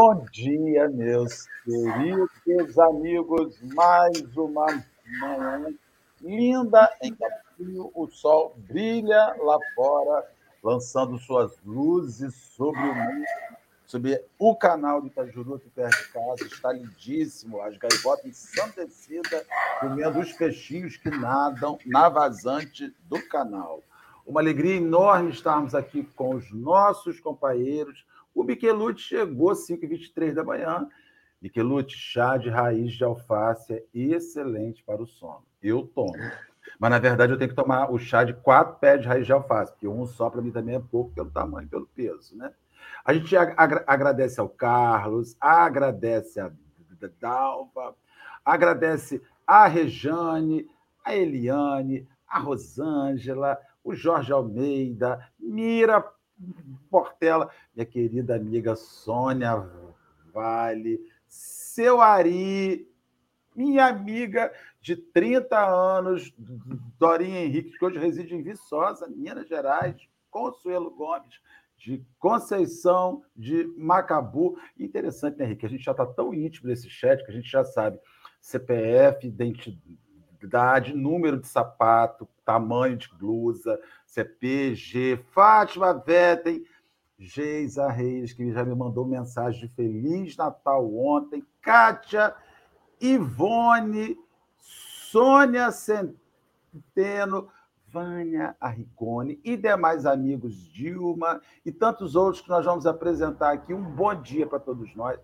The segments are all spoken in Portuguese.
Bom dia, meus queridos amigos, mais uma manhã linda em Cabo Frio. O sol brilha lá fora, lançando suas luzes sobre o mundo, sobre o canal de Itajuru, aqui perto de casa. Está lindíssimo, as gaivotas ensandecidas, comendo os peixinhos que nadam na vazante do canal. Uma alegria enorme estarmos aqui com os nossos companheiros. O Biquelute chegou às 5h23 da manhã. Biquelute, chá de raiz de alface é excelente para o sono. Eu tomo. Mas, na verdade, eu tenho que tomar o chá de 4 pés de raiz de alface, porque um só para mim também é pouco pelo tamanho, pelo peso, né? A gente agradece ao Carlos, agradece a Dalva, agradece a Rejane, a Eliane, a Rosângela, o Jorge Almeida, Mira Portela, minha querida amiga Sônia Vale, seu Ari, minha amiga de 30 anos, Dorinha Henrique, que hoje reside em Viçosa, Minas Gerais, Consuelo Gomes, de Conceição, de Macabu. Interessante, né, Henrique? A gente já está tão íntimo desse chat que a gente já sabe CPF, identidade, número de sapato, tamanho de blusa, CPG, Fátima Vettem, Geisa Reis, que já me mandou mensagem de Feliz Natal ontem, Kátia, Ivone, Sônia Centeno, Vânia Arrigoni e demais amigos, Dilma e tantos outros que nós vamos apresentar aqui. Um bom dia para todos nós.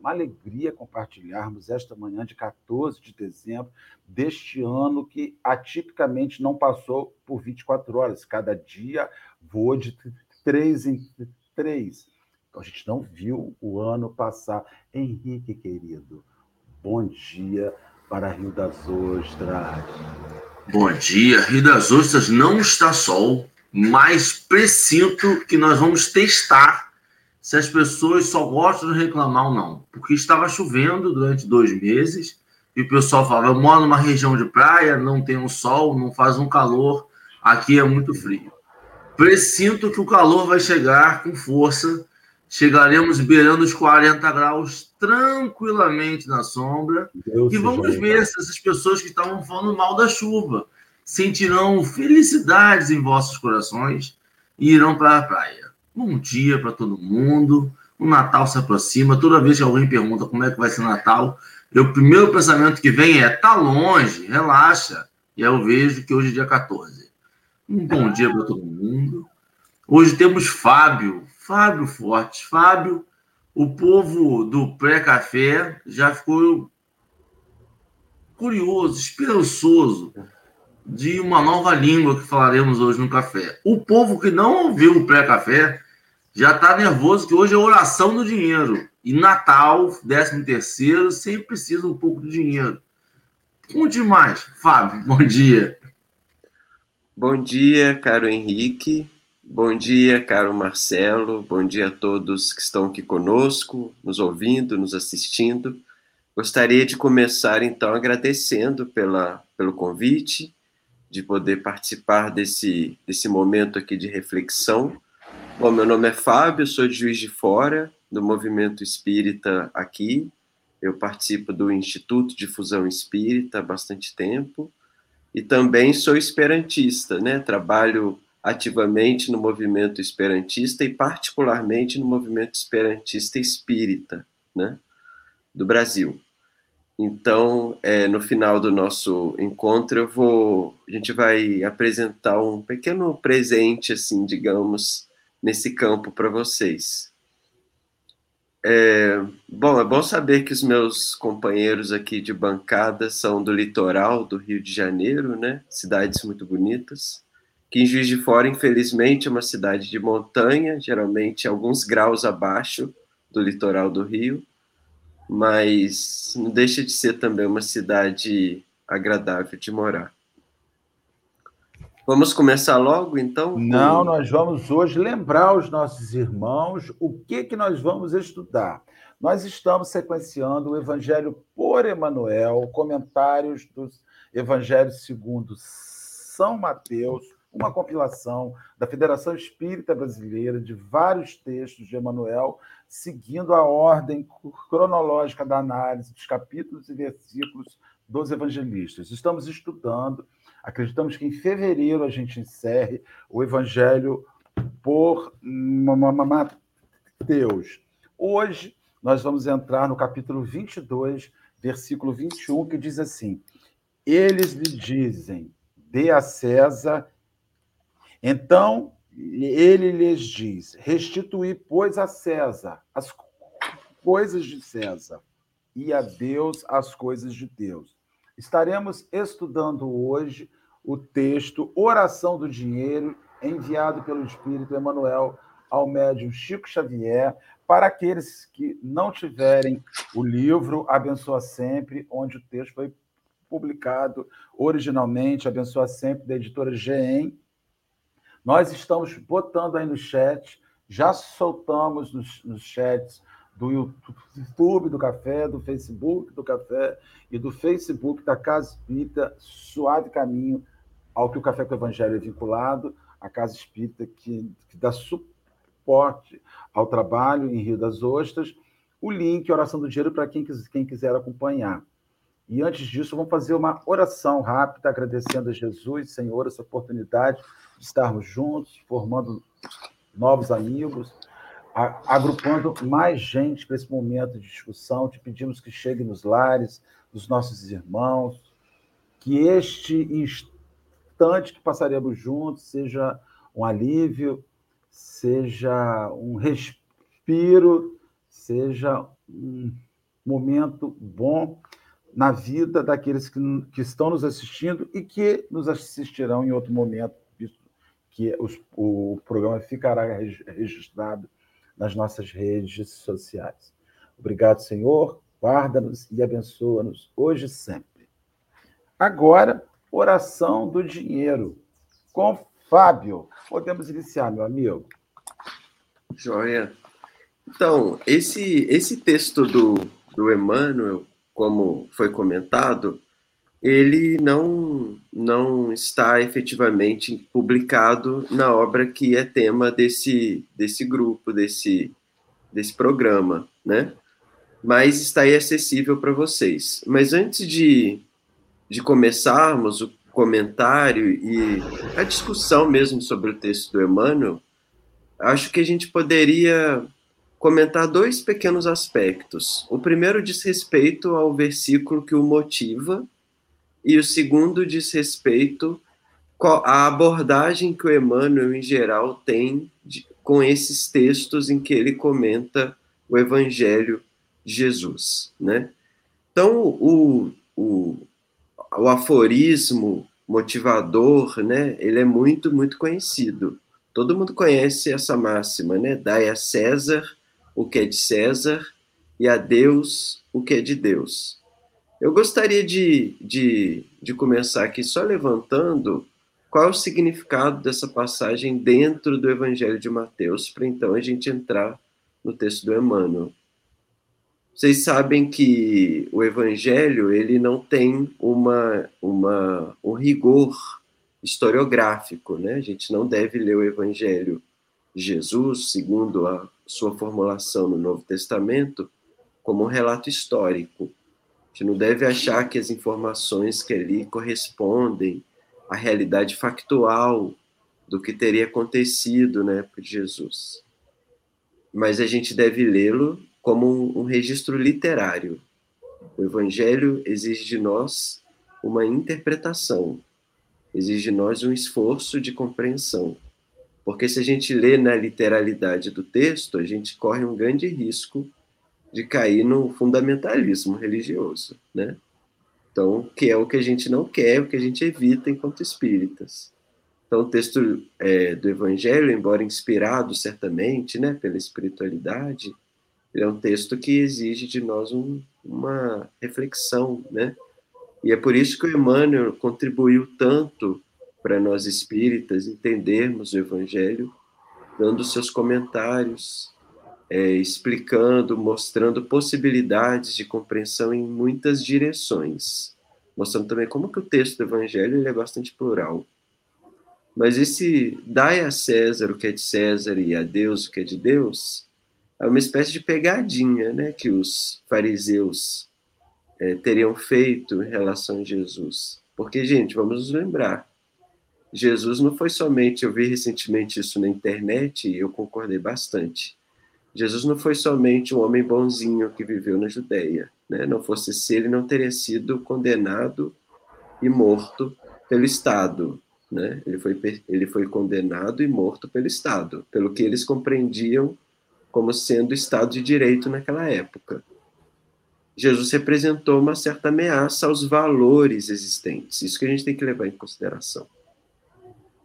Uma alegria compartilharmos esta manhã de 14 de dezembro deste ano que atipicamente não passou por 24 horas. Cada dia voa de 3 em 3. Então, a gente não viu o ano passar. Henrique, querido, bom dia para Rio das Ostras. Bom dia. Rio das Ostras não está sol, mas presinto que nós vamos testar se as pessoas só gostam de reclamar ou não. Porque estava chovendo durante 2 meses e o pessoal falava, eu moro numa região de praia, não tem um sol, não faz um calor, aqui é muito frio. Presinto que o calor vai chegar com força, chegaremos beirando os 40 graus tranquilamente na sombra. Deus, e vamos ver se essas pessoas que estavam falando mal da chuva sentirão felicidades em vossos corações e irão para a praia. Bom dia para todo mundo, o Natal se aproxima, toda vez que alguém pergunta como é que vai ser o Natal, o primeiro pensamento que vem é, tá longe, relaxa, e aí eu vejo que hoje é dia 14. Um bom dia para todo mundo. Hoje temos Fábio Fortes. Fábio, o povo do pré-café já ficou curioso, esperançoso, de uma nova língua que falaremos hoje no café. O povo que não ouviu o pré-café já está nervoso, que hoje é oração do dinheiro. E Natal, 13º, sempre precisa um pouco de dinheiro. Conte mais. Fábio, bom dia. Bom dia, caro Henrique. Bom dia, caro Marcelo. Bom dia a todos que estão aqui conosco, nos ouvindo, nos assistindo. Gostaria de começar, então, agradecendo pelo convite, de poder participar desse momento aqui de reflexão. Bom, meu nome é Fábio, sou de Juiz de Fora, do Movimento Espírita aqui. Eu participo do Instituto de Fusão Espírita há bastante tempo e também sou esperantista, né? Trabalho ativamente no movimento esperantista e particularmente no movimento esperantista espírita, né? Do Brasil. Então, no final do nosso encontro, a gente vai apresentar um pequeno presente, assim, digamos, nesse campo para vocês. É bom saber que os meus companheiros aqui de bancada são do litoral do Rio de Janeiro, né? Cidades muito bonitas, que em Juiz de Fora, infelizmente, é uma cidade de montanha, geralmente alguns graus abaixo do litoral do Rio, mas não deixa de ser também uma cidade agradável de morar. Vamos começar logo, então? Não, nós vamos hoje lembrar os nossos irmãos o que nós vamos estudar. Nós estamos sequenciando o Evangelho por Emmanuel, comentários dos Evangelhos segundo São Mateus, uma compilação da Federação Espírita Brasileira de vários textos de Emmanuel, seguindo a ordem cronológica da análise dos capítulos e versículos dos evangelistas. Estamos estudando, acreditamos que em fevereiro a gente encerre o Evangelho por Mateus. Hoje nós vamos entrar no capítulo 22, versículo 21, que diz assim: eles lhe dizem, dê a César. Então ele lhes diz, restituí, pois, a César as coisas de César e a Deus as coisas de Deus. Estaremos estudando hoje o texto Oração do Dinheiro, enviado pelo Espírito Emmanuel ao médium Chico Xavier, para aqueles que não tiverem o livro Abençoa Sempre, onde o texto foi publicado originalmente, Abençoa Sempre, da editora GEM. Nós estamos botando aí no chat, já soltamos nos chats do YouTube do Café, do Facebook do Café e do Facebook da Casa Espírita Suave Caminho, ao que o Café com o Evangelho é vinculado, a Casa Espírita que dá suporte ao trabalho em Rio das Ostras, o link Oração do Dinheiro para quem quiser acompanhar. E antes disso, vamos fazer uma oração rápida, agradecendo a Jesus, Senhor, essa oportunidade de estarmos juntos, formando novos amigos, agrupando mais gente para esse momento de discussão. Te pedimos que chegue nos lares dos nossos irmãos, que este instante que passaremos juntos seja um alívio, seja um respiro, seja um momento bom na vida daqueles que estão nos assistindo e que nos assistirão em outro momento, visto que o programa ficará registrado nas nossas redes sociais. Obrigado, Senhor, guarda-nos e abençoa-nos hoje e sempre. Agora, oração do dinheiro, com Fábio. Podemos iniciar, meu amigo. Joia. Então, esse texto do Emmanuel, como foi comentado, ele não está efetivamente publicado na obra que é tema desse grupo, desse programa, né? Mas está aí acessível para vocês. Mas antes de começarmos o comentário e a discussão mesmo sobre o texto do Emmanuel, acho que a gente poderia comentar dois pequenos aspectos. O primeiro diz respeito ao versículo que o motiva, e o segundo diz respeito à abordagem que o Emmanuel, em geral, tem com esses textos em que ele comenta o Evangelho de Jesus, né? Então, o aforismo motivador, né, ele é muito, muito conhecido. Todo mundo conhece essa máxima, né? Dai a César o que é de César, e a Deus o que é de Deus. Eu gostaria de começar aqui só levantando qual é o significado dessa passagem dentro do Evangelho de Mateus, para então a gente entrar no texto do Emmanuel. Vocês sabem que o Evangelho ele não tem um rigor historiográfico, né? A gente não deve ler o Evangelho de Jesus, segundo a sua formulação no Novo Testamento, como um relato histórico. A gente não deve achar que as informações que ali correspondem à realidade factual do que teria acontecido na época de Jesus. Mas a gente deve lê-lo como um registro literário. O Evangelho exige de nós uma interpretação, exige de nós um esforço de compreensão. Porque se a gente lê na literalidade do texto, a gente corre um grande risco de cair no fundamentalismo religioso, né? Então, que é o que a gente não quer, o que a gente evita enquanto espíritas. Então, o texto do Evangelho, embora inspirado certamente, né, pela espiritualidade, ele é um texto que exige de nós uma reflexão, né? E é por isso que o Emmanuel contribuiu tanto para nós espíritas entendermos o Evangelho, dando seus comentários, explicando, mostrando possibilidades de compreensão em muitas direções, mostrando também como que o texto do Evangelho ele é bastante plural. Mas esse dai a César o que é de César e a Deus o que é de Deus é uma espécie de pegadinha, né, que os fariseus teriam feito em relação a Jesus. Porque, gente, vamos nos lembrar, Jesus não foi somente, eu vi recentemente isso na internet e eu concordei bastante, Jesus não foi somente um homem bonzinho que viveu na Judeia, né? Não fosse se ele não teria sido condenado e morto pelo Estado, né? Ele foi condenado e morto pelo Estado, pelo que eles compreendiam como sendo Estado de Direito naquela época. Jesus representou uma certa ameaça aos valores existentes. Isso que a gente tem que levar em consideração.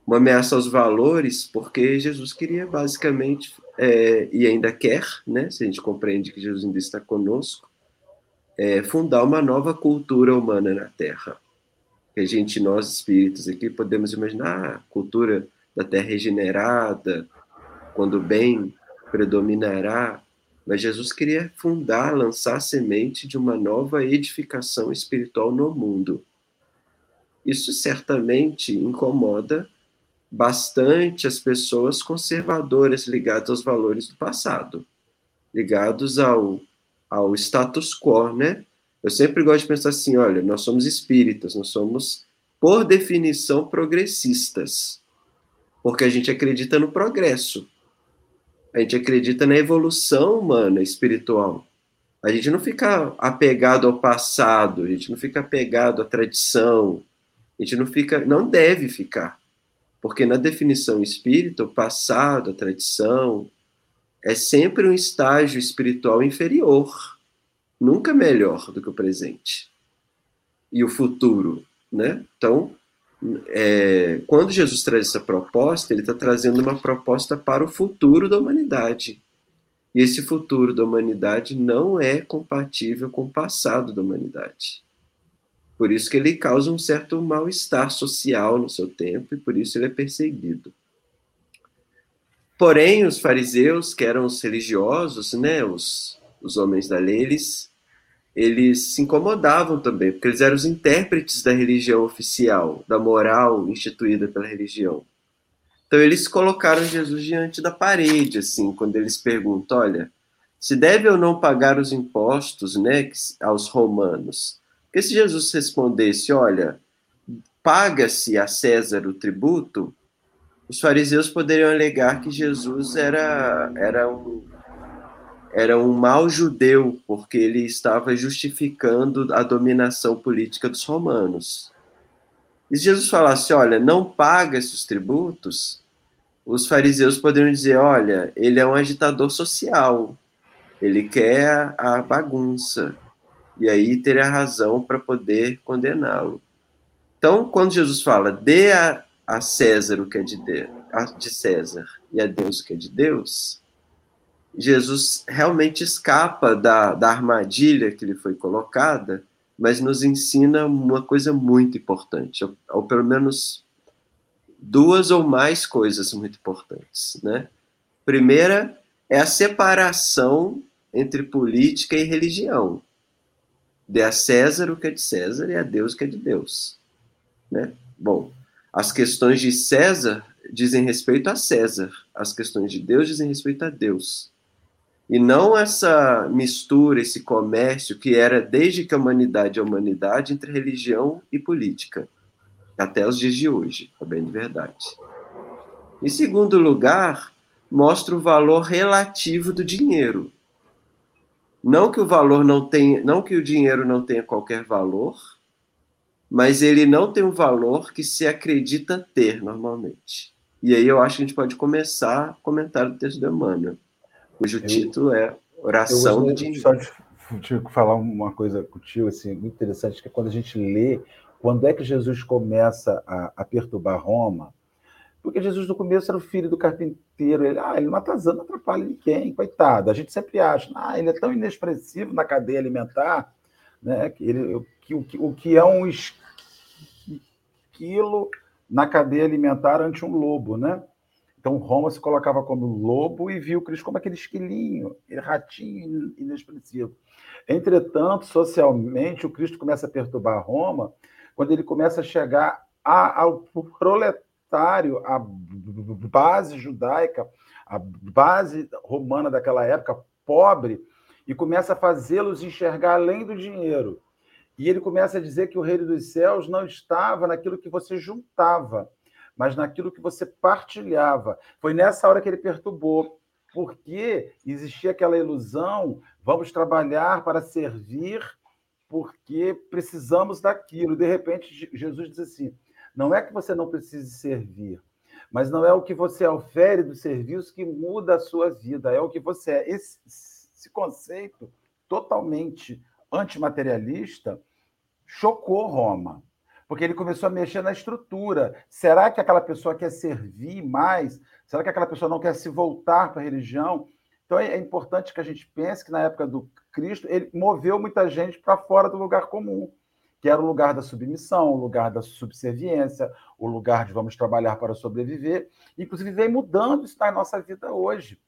Uma ameaça aos valores, porque Jesus queria basicamente, e ainda quer, né, se a gente compreende que Jesus ainda está conosco, fundar uma nova cultura humana na Terra. Que a gente, nós espíritos aqui, podemos imaginar a cultura da Terra regenerada, quando o bem predominará, mas Jesus queria fundar, lançar a semente de uma nova edificação espiritual no mundo. Isso certamente incomoda bastante as pessoas conservadoras ligadas aos valores do passado, ligados ao status quo, né? Eu sempre gosto de pensar assim, olha, nós somos espíritas, nós somos, por definição, progressistas, porque a gente acredita no progresso. A gente acredita na evolução humana, espiritual. A gente não fica apegado ao passado, a gente não fica apegado à tradição, a gente não deve ficar. Porque na definição espírita, o passado, a tradição, é sempre um estágio espiritual inferior, nunca melhor do que o presente e o futuro, né? Então, quando Jesus traz essa proposta, ele está trazendo uma proposta para o futuro da humanidade. E esse futuro da humanidade não é compatível com o passado da humanidade. Por isso que ele causa um certo mal-estar social no seu tempo, e por isso ele é perseguido. Porém, os fariseus, que eram os religiosos, né, os homens da lei, eles se incomodavam também, porque eles eram os intérpretes da religião oficial, da moral instituída pela religião. Então, eles colocaram Jesus diante da parede, assim, quando eles perguntam, olha, se deve ou não pagar os impostos, né, aos romanos? Porque se Jesus respondesse, olha, paga-se a César o tributo, os fariseus poderiam alegar que Jesus era um mau judeu, porque ele estava justificando a dominação política dos romanos. E se Jesus falasse, olha, não paga esses tributos, os fariseus poderiam dizer, olha, ele é um agitador social, ele quer a bagunça, e aí teria razão para poder condená-lo. Então, quando Jesus fala, dê a César o que é de César e a Deus o que é de Deus, Jesus realmente escapa da armadilha que lhe foi colocada, mas nos ensina uma coisa muito importante, ou pelo menos duas ou mais coisas muito importantes, né? Primeira é a separação entre política e religião. Dê a César o que é de César e a Deus o que é de Deus, né? Bom, as questões de César dizem respeito a César, as questões de Deus dizem respeito a Deus. E não essa mistura, esse comércio que era desde que a humanidade entre religião e política, até os dias de hoje, é bem de verdade. Em segundo lugar, mostra o valor relativo do dinheiro. Não que o dinheiro não tenha qualquer valor, mas ele não tem o valor que se acredita ter normalmente. E aí eu acho que a gente pode começar o comentário do texto do Emmanuel, cujo título é Oração do Dinheiro. Só de falar uma coisa contigo, assim, muito interessante, que é quando a gente lê, quando é que Jesus começa a perturbar Roma, porque Jesus no começo era o filho do carpinteiro, ele não atrasa, não atrapalha ninguém, coitado. A gente sempre acha, ele é tão inexpressivo na cadeia alimentar, né, que é um esquilo na cadeia alimentar ante um lobo, né? Então, Roma se colocava como lobo e viu Cristo como aquele esquilinho, ratinho inexpressivo. Entretanto, socialmente, o Cristo começa a perturbar Roma quando ele começa a chegar ao proletário sectário, a base judaica, a base romana daquela época, pobre, e começa a fazê-los enxergar além do dinheiro. E ele começa a dizer que o reino dos céus não estava naquilo que você juntava, mas naquilo que você partilhava. Foi nessa hora que ele perturbou, porque existia aquela ilusão, vamos trabalhar para servir, porque precisamos daquilo. De repente, Jesus diz assim, não é que você não precise servir, mas não é o que você ofere do serviço que muda a sua vida, é o que você é. Esse conceito totalmente antimaterialista chocou Roma, porque ele começou a mexer na estrutura. Será que aquela pessoa quer servir mais? Será que aquela pessoa não quer se voltar para a religião? Então, é importante que a gente pense que, na época do Cristo, ele moveu muita gente para fora do lugar comum, que era o lugar da submissão, o lugar da subserviência, o lugar de vamos trabalhar para sobreviver. Inclusive, vem mudando isso na nossa vida hoje.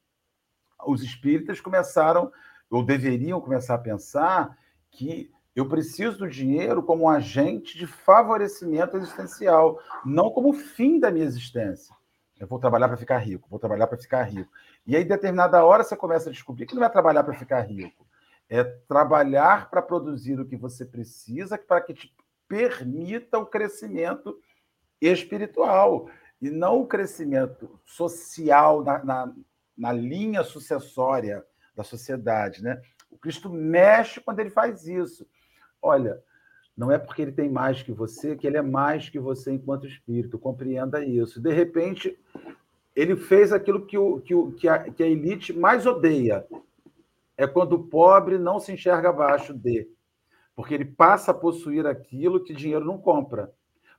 Os espíritas começaram, ou deveriam começar a pensar que eu preciso do dinheiro como um agente de favorecimento existencial, não como fim da minha existência. Eu vou trabalhar para ficar rico, vou trabalhar para ficar rico. E aí, em determinada hora, você começa a descobrir que não é trabalhar para ficar rico, é trabalhar para produzir o que você precisa para que te permita o crescimento espiritual, e não o crescimento social na linha sucessória da sociedade, né? O Cristo mexe quando ele faz isso. Olha, não é porque ele tem mais que você, que ele é mais que você enquanto espírito. Compreenda isso. De repente, ele fez aquilo que a elite mais odeia. É quando o pobre não se enxerga abaixo de. Porque ele passa a possuir aquilo que dinheiro não compra.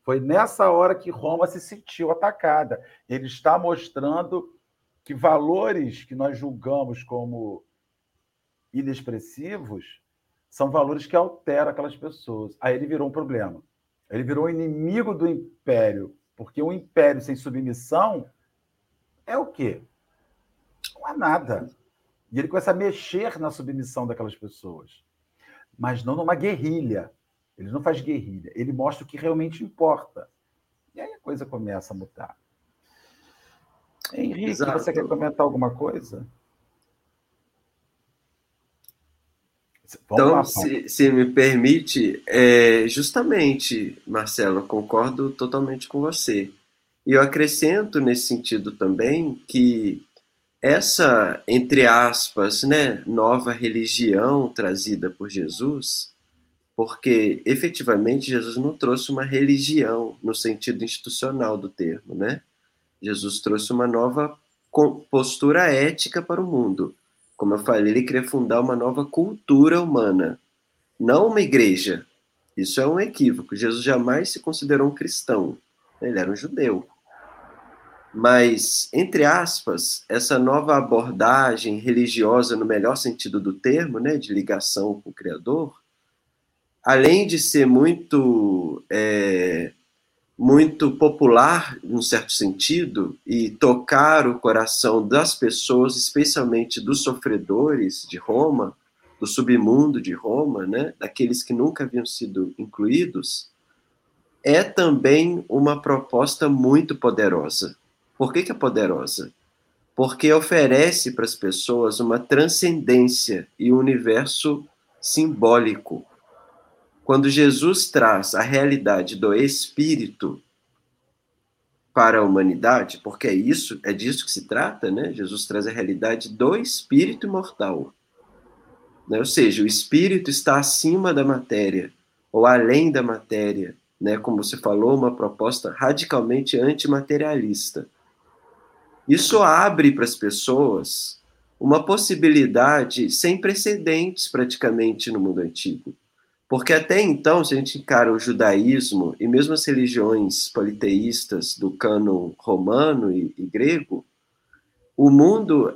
Foi nessa hora que Roma se sentiu atacada. Ele está mostrando que valores que nós julgamos como inexpressivos são valores que alteram aquelas pessoas. Aí ele virou um problema. Ele virou um inimigo do império, porque um império sem submissão é o quê? Não é nada. E ele começa a mexer na submissão daquelas pessoas. Mas não numa guerrilha. Ele não faz guerrilha. Ele mostra o que realmente importa. E aí a coisa começa a mudar. Henrique, exato. Você quer comentar alguma coisa? Vamos então, lá, se me permite, justamente, Marcelo, eu concordo totalmente com você. E eu acrescento nesse sentido também que essa, entre aspas, né, nova religião trazida por Jesus, porque efetivamente Jesus não trouxe uma religião no sentido institucional do termo, né? Jesus trouxe uma nova postura ética para o mundo. Como eu falei, ele queria fundar uma nova cultura humana, não uma igreja. Isso é um equívoco. Jesus jamais se considerou um cristão. Ele era um judeu. Mas, entre aspas, essa nova abordagem religiosa, no melhor sentido do termo, né, de ligação com o Criador, além de ser muito popular, num certo sentido, e tocar o coração das pessoas, especialmente dos sofredores de Roma, do submundo de Roma, né, daqueles que nunca haviam sido incluídos, é também uma proposta muito poderosa. Por que que é poderosa? Porque oferece para as pessoas uma transcendência e um universo simbólico. Quando Jesus traz a realidade do Espírito para a humanidade, porque é disso que se trata, né? Jesus traz a realidade do Espírito imortal. Né? Ou seja, o Espírito está acima da matéria, ou além da matéria, né? Como você falou, uma proposta radicalmente antimaterialista. Isso abre para as pessoas uma possibilidade sem precedentes, praticamente, no mundo antigo. Porque até então, se a gente encara o judaísmo e mesmo as religiões politeístas do cânon romano e grego, o mundo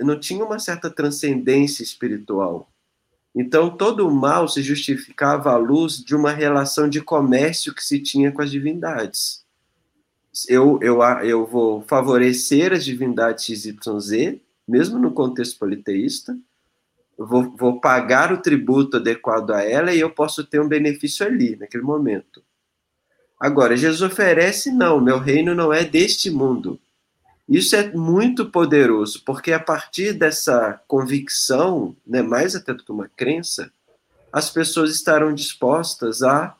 não tinha uma certa transcendência espiritual. Então, todo o mal se justificava à luz de uma relação de comércio que se tinha com as divindades. Eu vou favorecer as divindades XYZ, mesmo no contexto politeísta, Vou pagar o tributo adequado a ela e eu posso ter um benefício ali, naquele momento. Agora, Jesus oferece, não, meu reino não é deste mundo. Isso é muito poderoso, porque a partir dessa convicção, né, mais até do que uma crença, as pessoas estarão dispostas a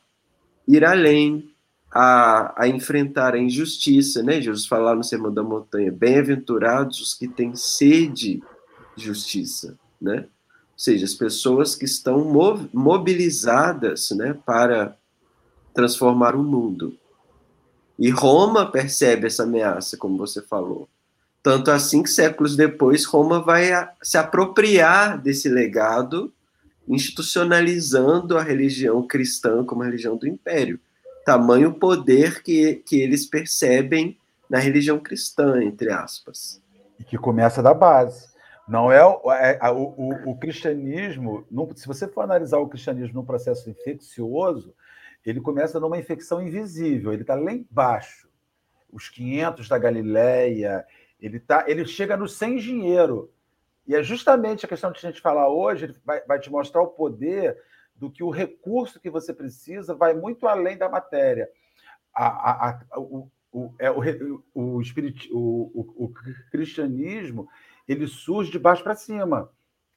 ir além, a enfrentar a injustiça, né? Jesus falava no Sermão da Montanha, bem-aventurados os que têm sede de justiça, né? Ou seja, as pessoas que estão mobilizadas, né, para transformar o mundo. E Roma percebe essa ameaça, como você falou. Tanto assim que séculos depois, Roma vai se apropriar desse legado, institucionalizando a religião cristã como a religião do Império. Tamanho poder que eles percebem na religião cristã, entre aspas. E que começa da base. Não é o cristianismo, não, se você for analisar o cristianismo num processo infeccioso, ele começa numa infecção invisível, ele está lá embaixo. Os 500 da Galileia, ele chega no sem dinheiro. E é justamente a questão que a gente falar hoje, ele vai te mostrar o poder do que o recurso que você precisa vai muito além da matéria. O cristianismo, ele surge de baixo para cima.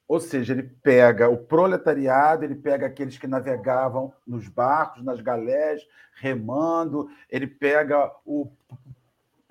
Ou seja, ele pega o proletariado, ele pega aqueles que navegavam nos barcos, nas galés, remando, ele pega o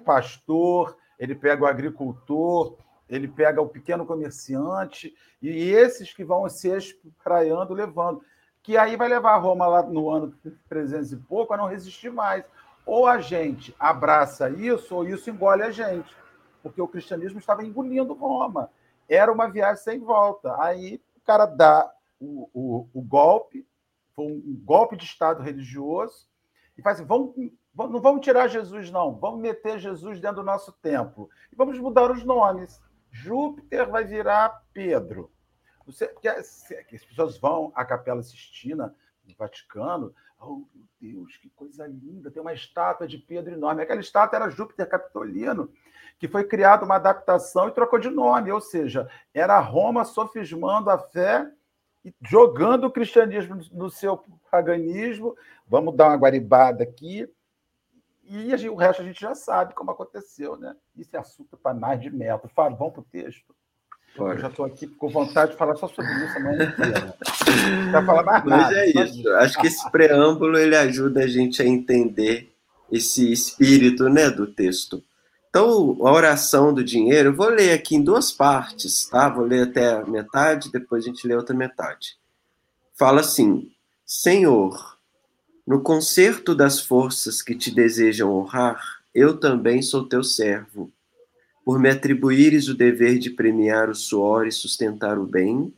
pastor, ele pega o agricultor, ele pega o pequeno comerciante, e esses que vão se espraiando, levando. Que aí vai levar a Roma lá no ano 300 e pouco a não resistir mais. Ou a gente abraça isso, ou isso engole a gente. Porque o cristianismo estava engolindo Roma. Era uma viagem sem volta. Aí o cara dá o golpe, foi um golpe de Estado religioso, e faz assim, não vamos tirar Jesus, não, vamos meter Jesus dentro do nosso templo. E vamos mudar os nomes. Júpiter vai virar Pedro. Você, porque as pessoas vão à Capela Sistina, no Vaticano, oh, meu Deus, que coisa linda, tem uma estátua de Pedro enorme. Aquela estátua era Júpiter Capitolino, que foi criada uma adaptação e trocou de nome, ou seja, era Roma sofismando a fé e jogando o cristianismo no seu paganismo. Vamos dar uma guaribada aqui. E o resto a gente já sabe como aconteceu, né? Isso é assunto para mais de metro. Fábio, vamos para o texto? Pode. Eu já estou aqui com vontade de falar só sobre isso a manhã inteira. Não vai falar mais nada. Mas é isso. Acho que esse preâmbulo ele ajuda a gente a entender esse espírito, né, do texto. Então, a oração do dinheiro, eu vou ler aqui em duas partes, tá? Vou ler até a metade, depois a gente lê a outra metade. Fala assim, Senhor, no concerto das forças que te desejam honrar, eu também sou teu servo. Por me atribuires o dever de premiar o suor e sustentar o bem,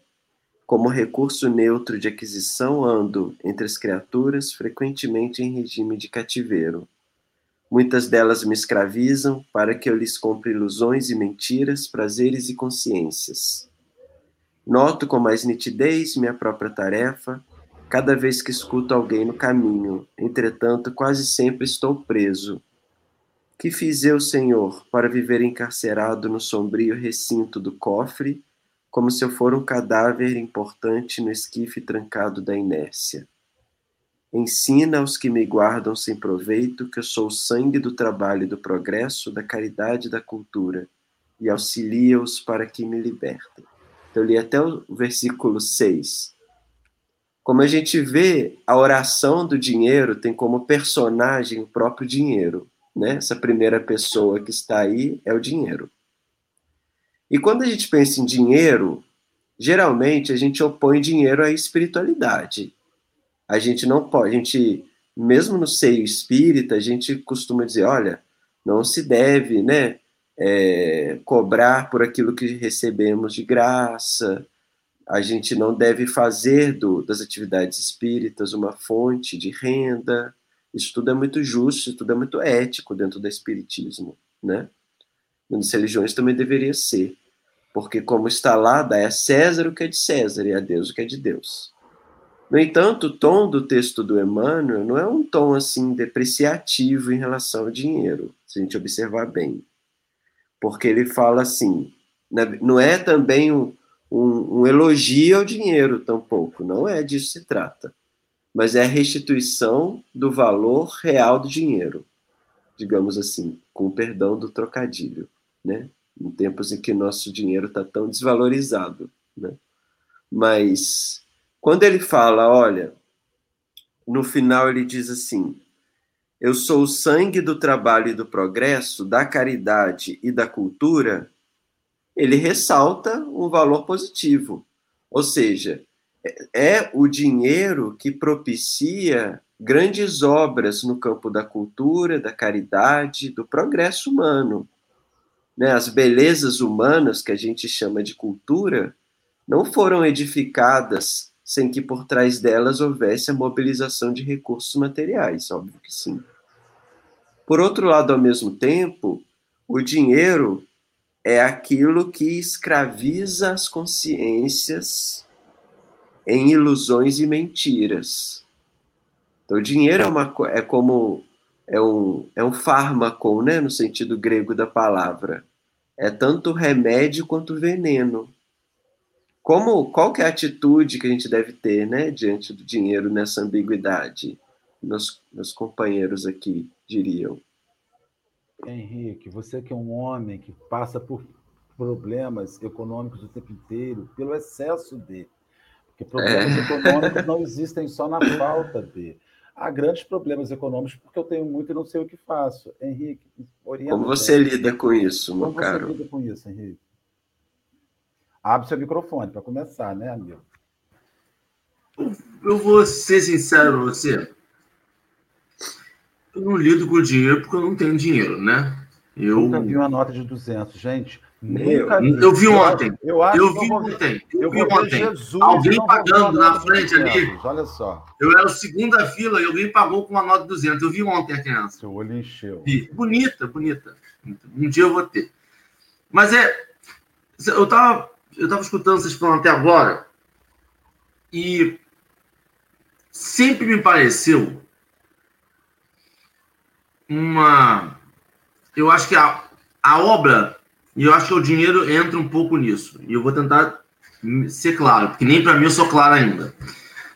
como recurso neutro de aquisição ando entre as criaturas, frequentemente em regime de cativeiro. Muitas delas me escravizam para que eu lhes compre ilusões e mentiras, prazeres e consciências. Noto com mais nitidez minha própria tarefa, cada vez que escuto alguém no caminho, entretanto, quase sempre estou preso. Que fiz eu, Senhor, para viver encarcerado no sombrio recinto do cofre, como se eu for um cadáver importante no esquife trancado da inércia? Ensina aos que me guardam sem proveito que eu sou o sangue do trabalho e do progresso, da caridade e da cultura, e auxilia-os para que me libertem. Então, eu li até o versículo 6. Como a gente vê, a oração do dinheiro tem como personagem o próprio dinheiro. Né? Essa primeira pessoa que está aí é o dinheiro. E quando a gente pensa em dinheiro, geralmente a gente opõe dinheiro à espiritualidade. A gente não pode, mesmo no seio espírita, a gente costuma dizer, olha, não se deve, né, cobrar por aquilo que recebemos de graça, a gente não deve fazer das atividades espíritas uma fonte de renda. Isso tudo é muito justo, isso tudo é muito ético dentro do espiritismo, né? Nas religiões também deveria ser, porque como está lá, dá a César o que é de César e a Deus o que é de Deus. No entanto, o tom do texto do Emmanuel não é um tom assim depreciativo em relação ao dinheiro, se a gente observar bem, porque ele fala assim, não é também um elogio ao dinheiro, tampouco, não é disso que se trata. mas é a restituição do valor real do dinheiro, digamos assim, com o perdão do trocadilho, né? Em tempos em que nosso dinheiro está tão desvalorizado, né? Mas quando ele fala, olha, no final ele diz assim, eu sou o sangue do trabalho e do progresso, da caridade e da cultura, ele ressalta um valor positivo, ou seja, é o dinheiro que propicia grandes obras no campo da cultura, da caridade, do progresso humano. Né? As belezas humanas, que a gente chama de cultura, não foram edificadas sem que por trás delas houvesse a mobilização de recursos materiais, óbvio que sim. Por outro lado, ao mesmo tempo, o dinheiro é aquilo que escraviza as consciências em ilusões e mentiras. Então, o dinheiro é um fármaco, né, no sentido grego da palavra. É tanto remédio quanto veneno. Qual que é a atitude que a gente deve ter, né, diante do dinheiro nessa ambiguidade? Meus companheiros aqui diriam. Henrique, você que é um homem que passa por problemas econômicos o tempo inteiro, pelo excesso dele. Porque problemas econômicos não existem só na falta de. Há grandes problemas econômicos porque eu tenho muito e não sei o que faço. Henrique, orienta. Como você lida com isso, meu caro? Como você lida com isso, Henrique? Abre seu microfone para começar, né, amigo? Eu vou ser sincero com você. Eu não lido com o dinheiro porque eu não tenho dinheiro, né? Eu nunca vi uma nota de 200, gente. Eu vi ontem. Eu vi ontem. Jesus, alguém pagando na frente ali. Olha só. Eu era o segundo da fila e alguém pagou com uma nota de 200. Eu vi ontem a criança. Seu olho encheu. E, bonita. Um dia eu vou ter. Mas eu tava escutando vocês falando até agora e sempre me pareceu uma... Eu acho que a obra... E eu acho que o dinheiro entra um pouco nisso. E eu vou tentar ser claro, porque nem para mim eu sou claro ainda.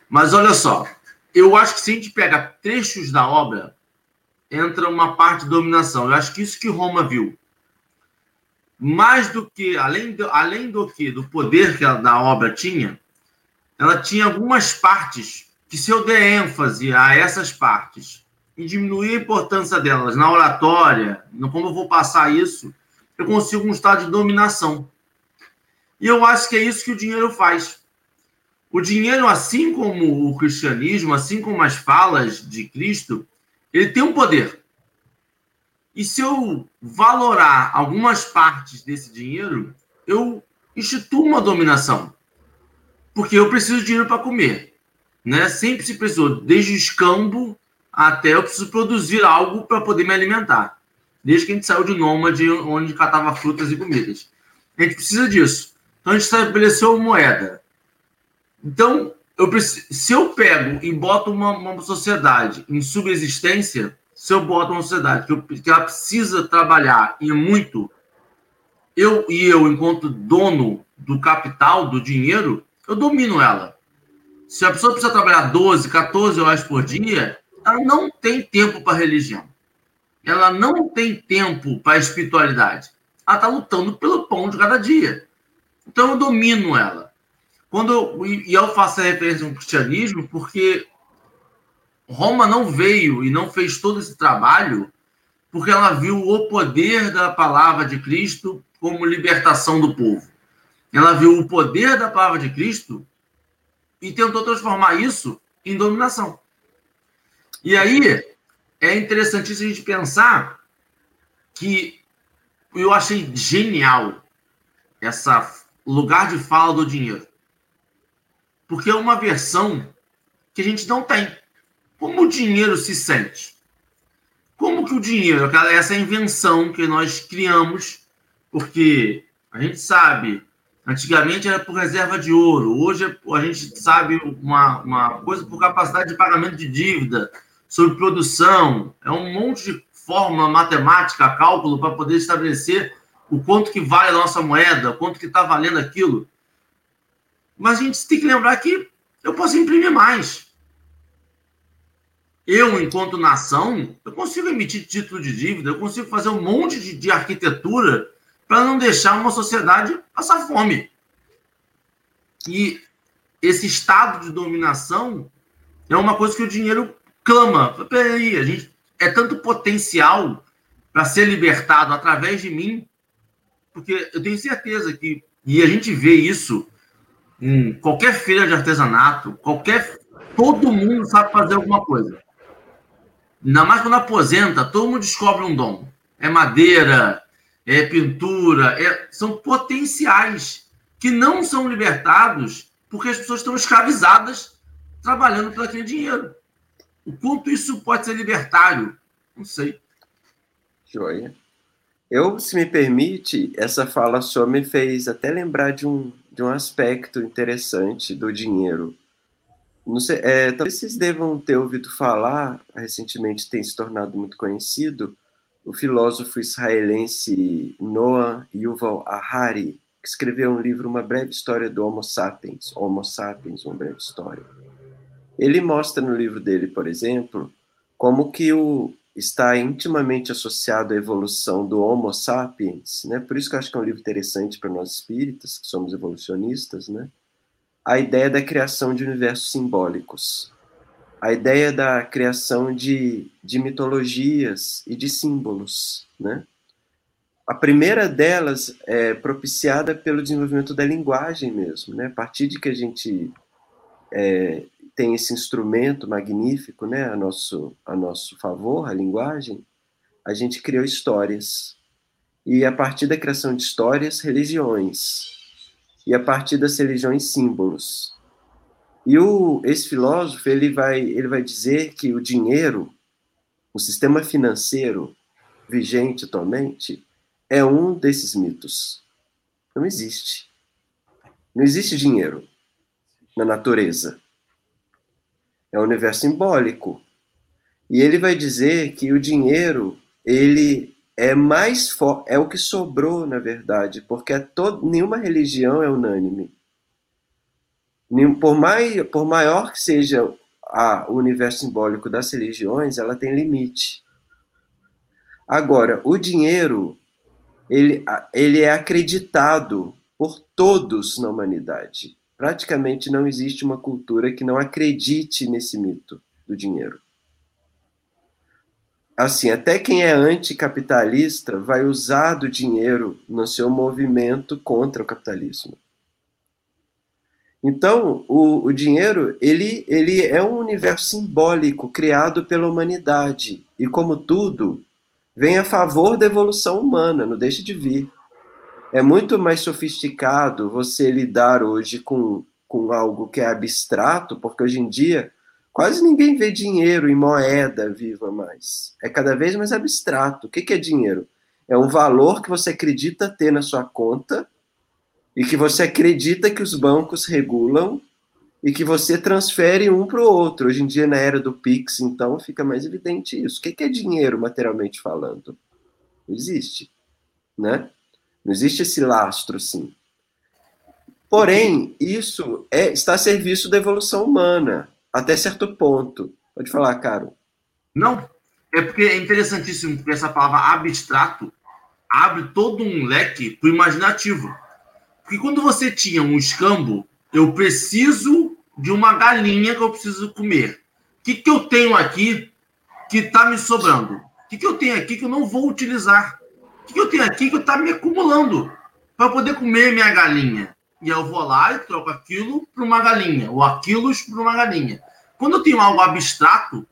Mas olha só, eu acho que se a gente pega trechos da obra, entra uma parte de dominação. Eu acho que isso que Roma viu. Mais do que, além do que, do poder que a obra tinha, ela tinha algumas partes que se eu der ênfase a essas partes e diminuir a importância delas na oratória, como eu vou passar isso, eu consigo um estado de dominação. E eu acho que é isso que o dinheiro faz. O dinheiro, assim como o cristianismo, assim como as falas de Cristo, ele tem um poder. E se eu valorar algumas partes desse dinheiro, eu instituo uma dominação. Porque eu preciso de dinheiro para comer. Né? Sempre se precisou, desde o escambo até eu preciso produzir algo para poder me alimentar. Desde que a gente saiu de nômade, onde catava frutas e comidas. A gente precisa disso. Então, a gente estabeleceu moeda. Então, se eu pego e boto uma sociedade em subsistência, se eu boto uma sociedade que ela precisa trabalhar e muito, eu, enquanto dono do capital, do dinheiro, eu domino ela. Se a pessoa precisa trabalhar 12, 14 horas por dia, ela não tem tempo para religião. Ela não tem tempo para a espiritualidade. Ela está lutando pelo pão de cada dia. Então, eu domino ela. Eu faço a referência ao cristianismo porque Roma não veio e não fez todo esse trabalho porque ela viu o poder da palavra de Cristo como libertação do povo. Ela viu o poder da palavra de Cristo e tentou transformar isso em dominação. E aí... é interessantíssimo a gente pensar que eu achei genial esse lugar de fala do dinheiro. Porque é uma versão que a gente não tem. Como o dinheiro se sente? Como que o dinheiro, essa invenção que nós criamos, porque a gente sabe, antigamente era por reserva de ouro, hoje a gente sabe uma coisa por capacidade de pagamento de dívida, sobre produção, é um monte de forma matemática, cálculo, para poder estabelecer o quanto que vale a nossa moeda, o quanto que está valendo aquilo. Mas a gente tem que lembrar que eu posso imprimir mais. Eu, enquanto nação, eu consigo emitir título de dívida, eu consigo fazer um monte de arquitetura para não deixar uma sociedade passar fome. E esse estado de dominação é uma coisa que o dinheiro clama. Peraí, a gente é tanto potencial para ser libertado através de mim, porque eu tenho certeza que, e a gente vê isso em qualquer feira de artesanato, todo mundo sabe fazer alguma coisa. Ainda mais quando aposenta, todo mundo descobre um dom. É madeira, é pintura, são potenciais que não são libertados porque as pessoas estão escravizadas trabalhando para aquele dinheiro. O quanto isso pode ser libertário? Não sei. Joia. Eu, se me permite, essa fala sua me fez até lembrar de um aspecto interessante do dinheiro. Não sei, talvez vocês devam ter ouvido falar, recentemente tem se tornado muito conhecido, o filósofo israelense Noam Yuval Harari, que escreveu um livro, Uma Breve História do Homo Sapiens, Uma Breve História. Ele mostra no livro dele, por exemplo, como que está intimamente associado à evolução do Homo Sapiens, né? Por isso que eu acho que é um livro interessante para nós espíritas, que somos evolucionistas, né? A ideia da criação de universos simbólicos, a ideia da criação de mitologias e de símbolos, né? A primeira delas é propiciada pelo desenvolvimento da linguagem mesmo, né? A partir de que a gente tem esse instrumento magnífico, né, a nosso favor, a linguagem, a gente criou histórias. E a partir da criação de histórias, religiões. E a partir das religiões, símbolos. E esse filósofo, ele vai dizer que o dinheiro, o sistema financeiro vigente atualmente, é um desses mitos. Não existe. Não existe dinheiro na natureza. É um universo simbólico. E ele vai dizer que o dinheiro, ele é mais é o que sobrou, na verdade, porque nenhuma religião é unânime. Por maior que seja o universo simbólico das religiões, ela tem limite. Agora, o dinheiro, ele é acreditado por todos na humanidade. Praticamente não existe uma cultura que não acredite nesse mito do dinheiro. Assim, até quem é anticapitalista vai usar do dinheiro no seu movimento contra o capitalismo. Então, o dinheiro, ele é um universo simbólico criado pela humanidade. E, como tudo, vem a favor da evolução humana, não deixa de vir. É muito mais sofisticado você lidar hoje com algo que é abstrato, porque hoje em dia quase ninguém vê dinheiro em moeda viva mais. É cada vez mais abstrato. O que é dinheiro? É um valor que você acredita ter na sua conta e que você acredita que os bancos regulam e que você transfere um para o outro. Hoje em dia, na era do Pix, então, fica mais evidente isso. O que é dinheiro, materialmente falando? Não existe, né? Não existe esse lastro, sim. Porém, isso está a serviço da evolução humana, até certo ponto. Pode falar, Caro. Não, é porque é interessantíssimo, porque essa palavra abstrato abre todo um leque para o imaginativo. Porque quando você tinha um escambo, eu preciso de uma galinha que eu preciso comer. O que eu tenho aqui que está me sobrando? O que eu tenho aqui que eu não vou utilizar? O que eu tenho aqui que eu estava me acumulando para poder comer minha galinha? E eu vou lá e troco aquilo por uma galinha, ou aquilos por uma galinha. Quando eu tenho algo abstrato,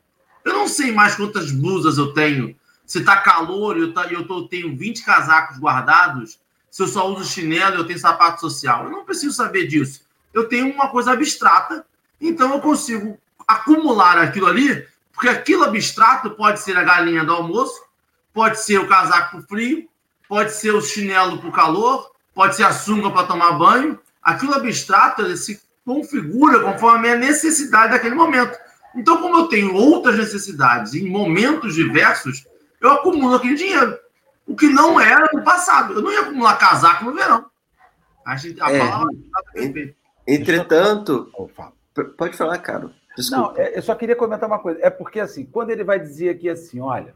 eu não sei mais quantas blusas eu tenho, se está calor e eu tenho 20 casacos guardados, se eu só uso chinelo e eu tenho sapato social. Eu não preciso saber disso. Eu tenho uma coisa abstrata, então eu consigo acumular aquilo ali, porque aquilo abstrato pode ser a galinha do almoço, pode ser o casaco pro frio, pode ser o chinelo pro calor, pode ser a sunga para tomar banho. Aquilo abstrato, ele se configura conforme a minha necessidade daquele momento. Então, como eu tenho outras necessidades em momentos diversos, eu acumulo aquele dinheiro. O que não era no passado. Eu não ia acumular casaco no verão. A palavra... Entretanto... Pode falar, Caro. Desculpa. Não, eu só queria comentar uma coisa. É porque, assim, quando ele vai dizer aqui assim, olha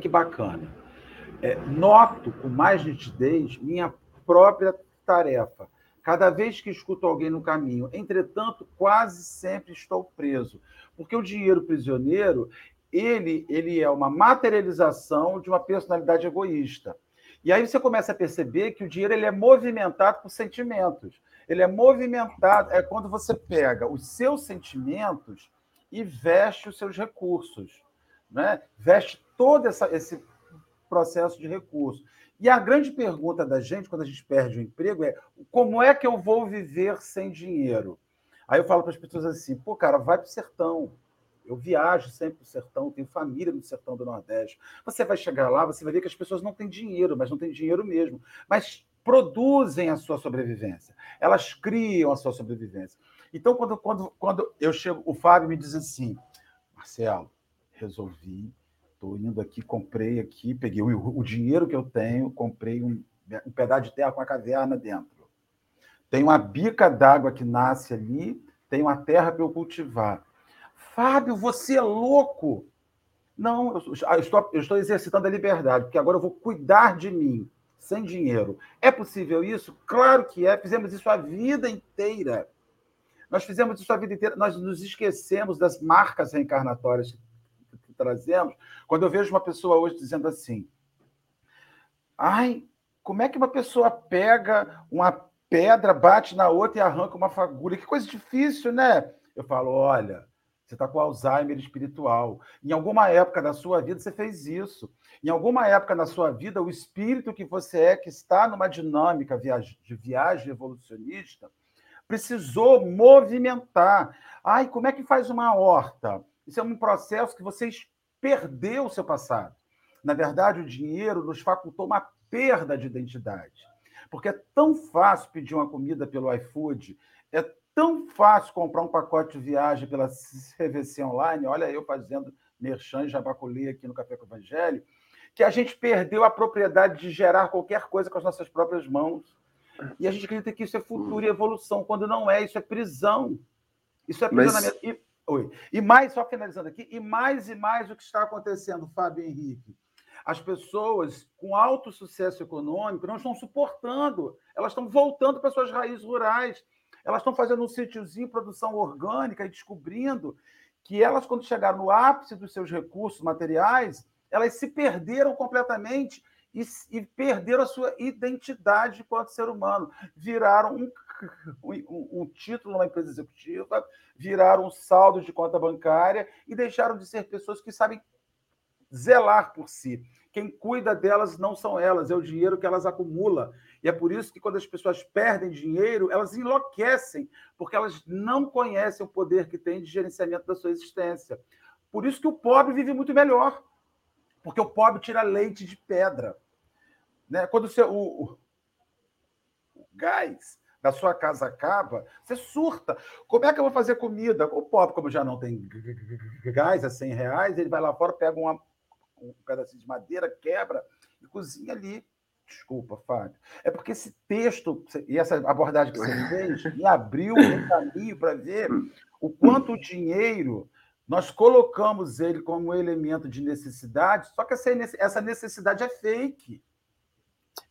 que bacana, noto com mais nitidez minha própria tarefa. Cada vez que escuto alguém no caminho, entretanto, quase sempre estou preso. Porque o dinheiro prisioneiro, ele é uma materialização de uma personalidade egoísta. E aí você começa a perceber que o dinheiro ele é movimentado por sentimentos. Ele é movimentado... É quando você pega os seus sentimentos e veste os seus recursos, né? Veste todo esse processo de recurso. E a grande pergunta da gente, quando a gente perde o emprego, é como é que eu vou viver sem dinheiro? Aí eu falo para as pessoas assim, cara, vai para o sertão. Eu viajo sempre para o sertão, tenho família no sertão do Nordeste. Você vai chegar lá, você vai ver que as pessoas não têm dinheiro, mas não têm dinheiro mesmo. Mas produzem a sua sobrevivência. Elas criam a sua sobrevivência. Então, quando eu chego, o Fábio me diz assim, Marcelo, resolvi, estou indo aqui, comprei aqui, peguei o dinheiro que eu tenho, comprei um pedaço de terra com uma caverna dentro. Tem uma bica d'água que nasce ali, tem uma terra para eu cultivar. Fábio, você é louco! Não, eu estou exercitando a liberdade, porque agora eu vou cuidar de mim, sem dinheiro. É possível isso? Claro que é. Fizemos isso a vida inteira. Nós nos esquecemos das marcas reencarnatórias que trazemos. Quando eu vejo uma pessoa hoje dizendo assim, como é que uma pessoa pega uma pedra, bate na outra e arranca uma fagulha? Que coisa difícil, né? Eu falo, olha... Você está com Alzheimer espiritual. Em alguma época da sua vida, você fez isso. Em alguma época da sua vida, o espírito que você é, que está numa dinâmica de viagem evolucionista, precisou movimentar. Como é que faz uma horta? Isso é um processo que você perdeu o seu passado. Na verdade, o dinheiro nos facultou uma perda de identidade. Porque é tão fácil pedir uma comida pelo iFood, tão fácil comprar um pacote de viagem pela CVC online, olha eu fazendo merchan, já baculei aqui no Café com o Evangelho, que a gente perdeu a propriedade de gerar qualquer coisa com as nossas próprias mãos. E a gente acredita que isso é futuro e evolução, quando não é, isso é prisão. Isso é prisionamento. Mas... E mais, só finalizando aqui, e mais o que está acontecendo, Fábio Henrique. As pessoas com alto sucesso econômico não estão suportando, elas estão voltando para suas raízes rurais. Elas estão fazendo um sítiozinho, produção orgânica, e descobrindo que elas, quando chegaram no ápice dos seus recursos materiais, elas se perderam completamente e perderam a sua identidade enquanto ser humano. Viraram um título numa empresa executiva, viraram um saldo de conta bancária e deixaram de ser pessoas que sabem zelar por si. Quem cuida delas não são elas, é o dinheiro que elas acumulam. E é por isso que, quando as pessoas perdem dinheiro, elas enlouquecem, porque elas não conhecem o poder que têm de gerenciamento da sua existência. Por isso que o pobre vive muito melhor, porque o pobre tira leite de pedra. Né? Quando o gás da sua casa acaba, você surta. Como é que eu vou fazer comida? O pobre, como já não tem gás, é R$100, ele vai lá fora, pega um pedacinho de madeira, quebra e cozinha ali. Desculpa, Fábio. É porque esse texto e essa abordagem que você fez me abriu um caminho para ver o quanto o dinheiro, nós colocamos ele como um elemento de necessidade, só que essa necessidade é fake.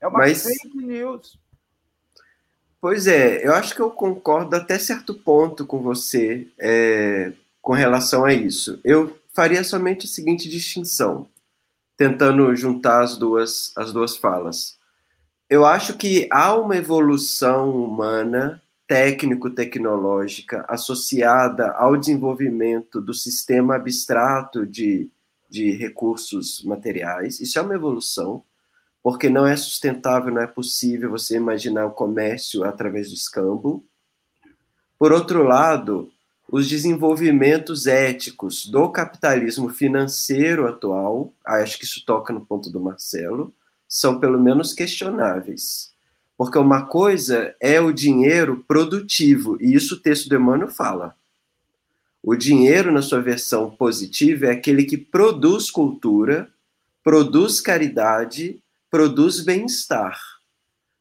É uma fake news. Pois é, eu acho que eu concordo até certo ponto com você com relação a isso. Eu faria somente a seguinte distinção, tentando juntar as duas falas. Eu acho que há uma evolução humana, técnico-tecnológica, associada ao desenvolvimento do sistema abstrato de recursos materiais. Isso é uma evolução, porque não é sustentável, não é possível você imaginar o comércio através do escambo. Por outro lado, os desenvolvimentos éticos do capitalismo financeiro atual, acho que isso toca no ponto do Marcelo, são pelo menos questionáveis. Porque uma coisa é o dinheiro produtivo, e isso o texto do Emmanuel fala. O dinheiro, na sua versão positiva, é aquele que produz cultura, produz caridade, produz bem-estar.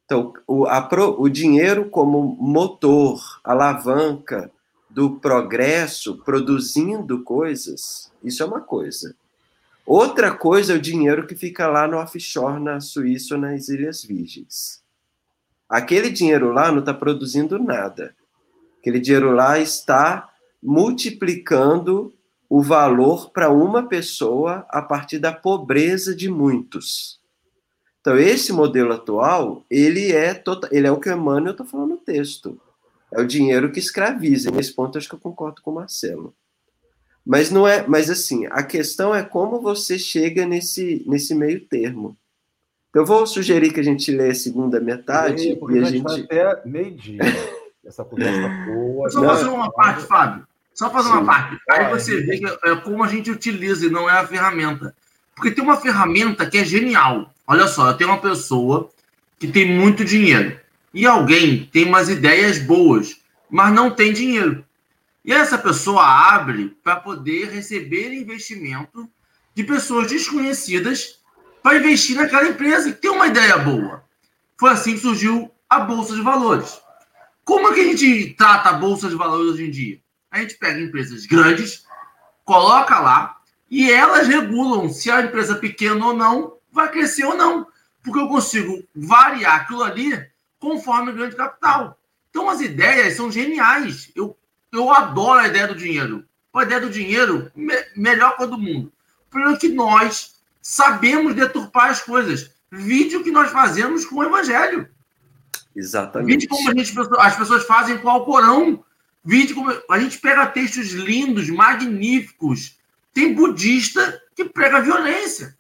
Então, o dinheiro como motor, alavanca do progresso produzindo coisas, isso é uma coisa. Outra coisa é o dinheiro que fica lá no offshore, na Suíça ou nas Ilhas Virgens. Aquele dinheiro lá não está produzindo nada. Aquele dinheiro lá está multiplicando o valor para uma pessoa a partir da pobreza de muitos. Então, esse modelo atual, ele é o que o Emmanuel está falando no texto. É o dinheiro que escraviza. Nesse ponto, acho que eu concordo com o Marcelo. Mas, não é, mas assim, a questão é como você chega nesse meio termo. Então, eu vou sugerir que a gente lê a segunda metade e a gente... até meio-dia. Essa conversa boa... Só fazer uma parte, Fábio. Só fazer uma parte. Aí você vê que é como a gente utiliza e não é a ferramenta. Porque tem uma ferramenta que é genial. Olha só, eu tenho uma pessoa que tem muito dinheiro e alguém tem umas ideias boas, mas não tem dinheiro. E essa pessoa abre para poder receber investimento de pessoas desconhecidas para investir naquela empresa que tem uma ideia boa. Foi assim que surgiu a Bolsa de Valores. Como é que a gente trata a Bolsa de Valores hoje em dia? A gente pega empresas grandes, coloca lá e elas regulam se a empresa é pequena ou não, vai crescer ou não, porque eu consigo variar aquilo ali conforme o grande capital. Então, as ideias são geniais. Eu adoro a ideia do dinheiro. A ideia do dinheiro melhor que a do mundo. O problema é que nós sabemos deturpar as coisas. Vídeo que nós fazemos com o Evangelho. Exatamente. Vídeo como as pessoas fazem com o Alcorão. Vídeo como a gente pega textos lindos, magníficos. Tem budista que prega violência.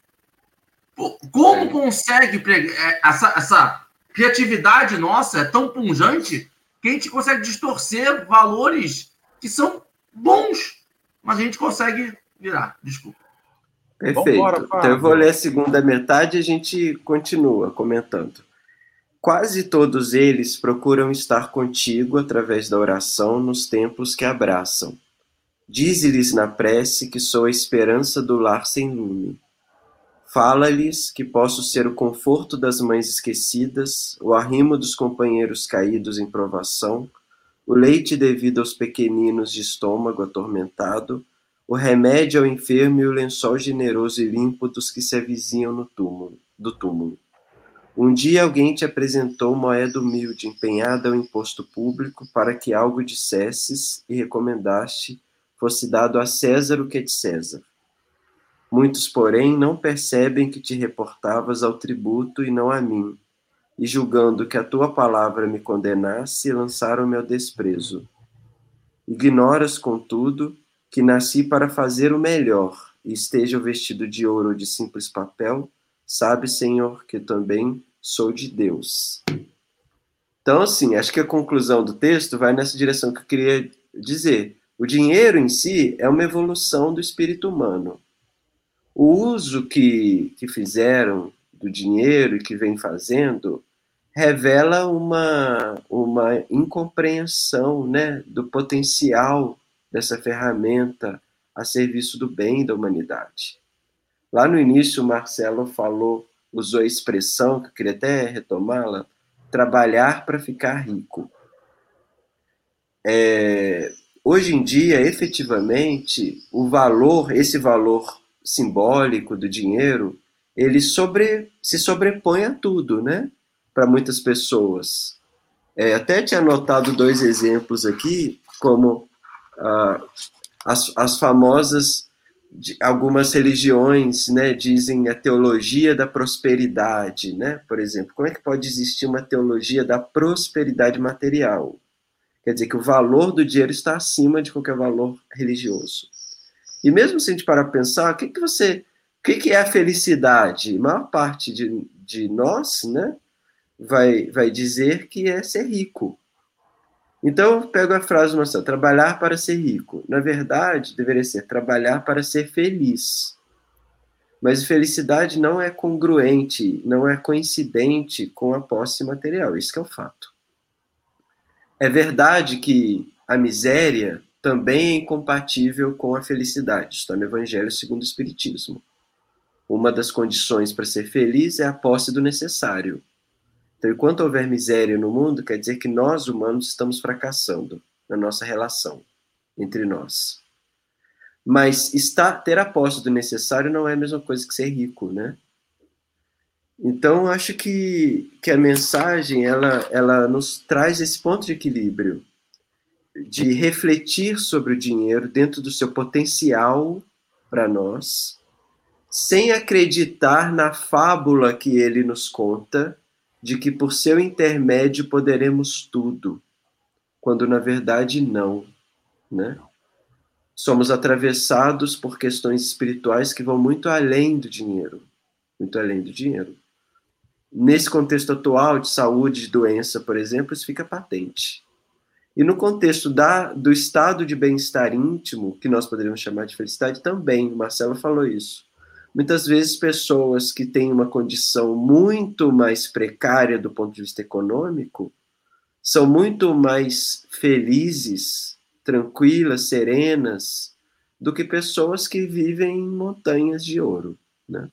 Como consegue pregar essa criatividade nossa é tão punjante que a gente consegue distorcer valores que são bons, mas a gente consegue virar. Desculpa. Perfeito. Vambora, então eu vou ler a segunda metade e a gente continua comentando. Quase todos eles procuram estar contigo através da oração nos templos que abraçam. Dize-lhes na prece que sou a esperança do lar sem lume. Fala-lhes que posso ser o conforto das mães esquecidas, o arrimo dos companheiros caídos em provação, o leite devido aos pequeninos de estômago atormentado, o remédio ao enfermo e o lençol generoso e limpo dos que se avizinham do túmulo. Um dia alguém te apresentou moeda humilde, empenhada ao imposto público, para que algo dissesses e recomendaste fosse dado a César o que é de César. Muitos, porém, não percebem que te reportavas ao tributo e não a mim, e julgando que a tua palavra me condenasse, lançaram-me ao desprezo. Ignoras, contudo, que nasci para fazer o melhor, e esteja o vestido de ouro ou de simples papel, sabe, Senhor, que também sou de Deus. Então, assim, acho que a conclusão do texto vai nessa direção que eu queria dizer. O dinheiro em si é uma evolução do espírito humano. O uso que fizeram do dinheiro e que vem fazendo revela uma incompreensão, né, do potencial dessa ferramenta a serviço do bem da humanidade. Lá no início, o Marcelo usou a expressão, que eu queria até retomá-la, trabalhar para ficar rico. Hoje em dia, efetivamente, esse valor simbólico do dinheiro, ele se sobrepõe a tudo, né? Para muitas pessoas. Até tinha anotado 2 exemplos aqui, como as famosas, algumas religiões, né, dizem a teologia da prosperidade, né? Por exemplo, como é que pode existir uma teologia da prosperidade material? Quer dizer que o valor do dinheiro está acima de qualquer valor religioso. E mesmo se a gente parar para pensar, o que é a felicidade? A maior parte de nós, né, vai dizer que é ser rico. Então, eu pego a frase, Marcelo, trabalhar para ser rico. Na verdade, deveria ser trabalhar para ser feliz. Mas felicidade não é congruente, não é coincidente com a posse material. Isso que é o fato. É verdade que a miséria também é incompatível com a felicidade. Está no Evangelho segundo o Espiritismo. Uma das condições para ser feliz é a posse do necessário. Então, enquanto houver miséria no mundo, quer dizer que nós, humanos, estamos fracassando na nossa relação entre nós. Mas ter a posse do necessário não é a mesma coisa que ser rico, né? Então, acho que a mensagem ela nos traz esse ponto de equilíbrio, de refletir sobre o dinheiro dentro do seu potencial para nós, sem acreditar na fábula que ele nos conta, de que por seu intermédio poderemos tudo, quando na verdade não, né? Somos atravessados por questões espirituais que vão muito além do dinheiro, muito além do dinheiro. Nesse contexto atual de saúde, de doença, por exemplo, isso fica patente. E no contexto do estado de bem-estar íntimo, que nós poderíamos chamar de felicidade, também, o Marcelo falou isso. Muitas vezes pessoas que têm uma condição muito mais precária do ponto de vista econômico são muito mais felizes, tranquilas, serenas, do que pessoas que vivem em montanhas de ouro, né?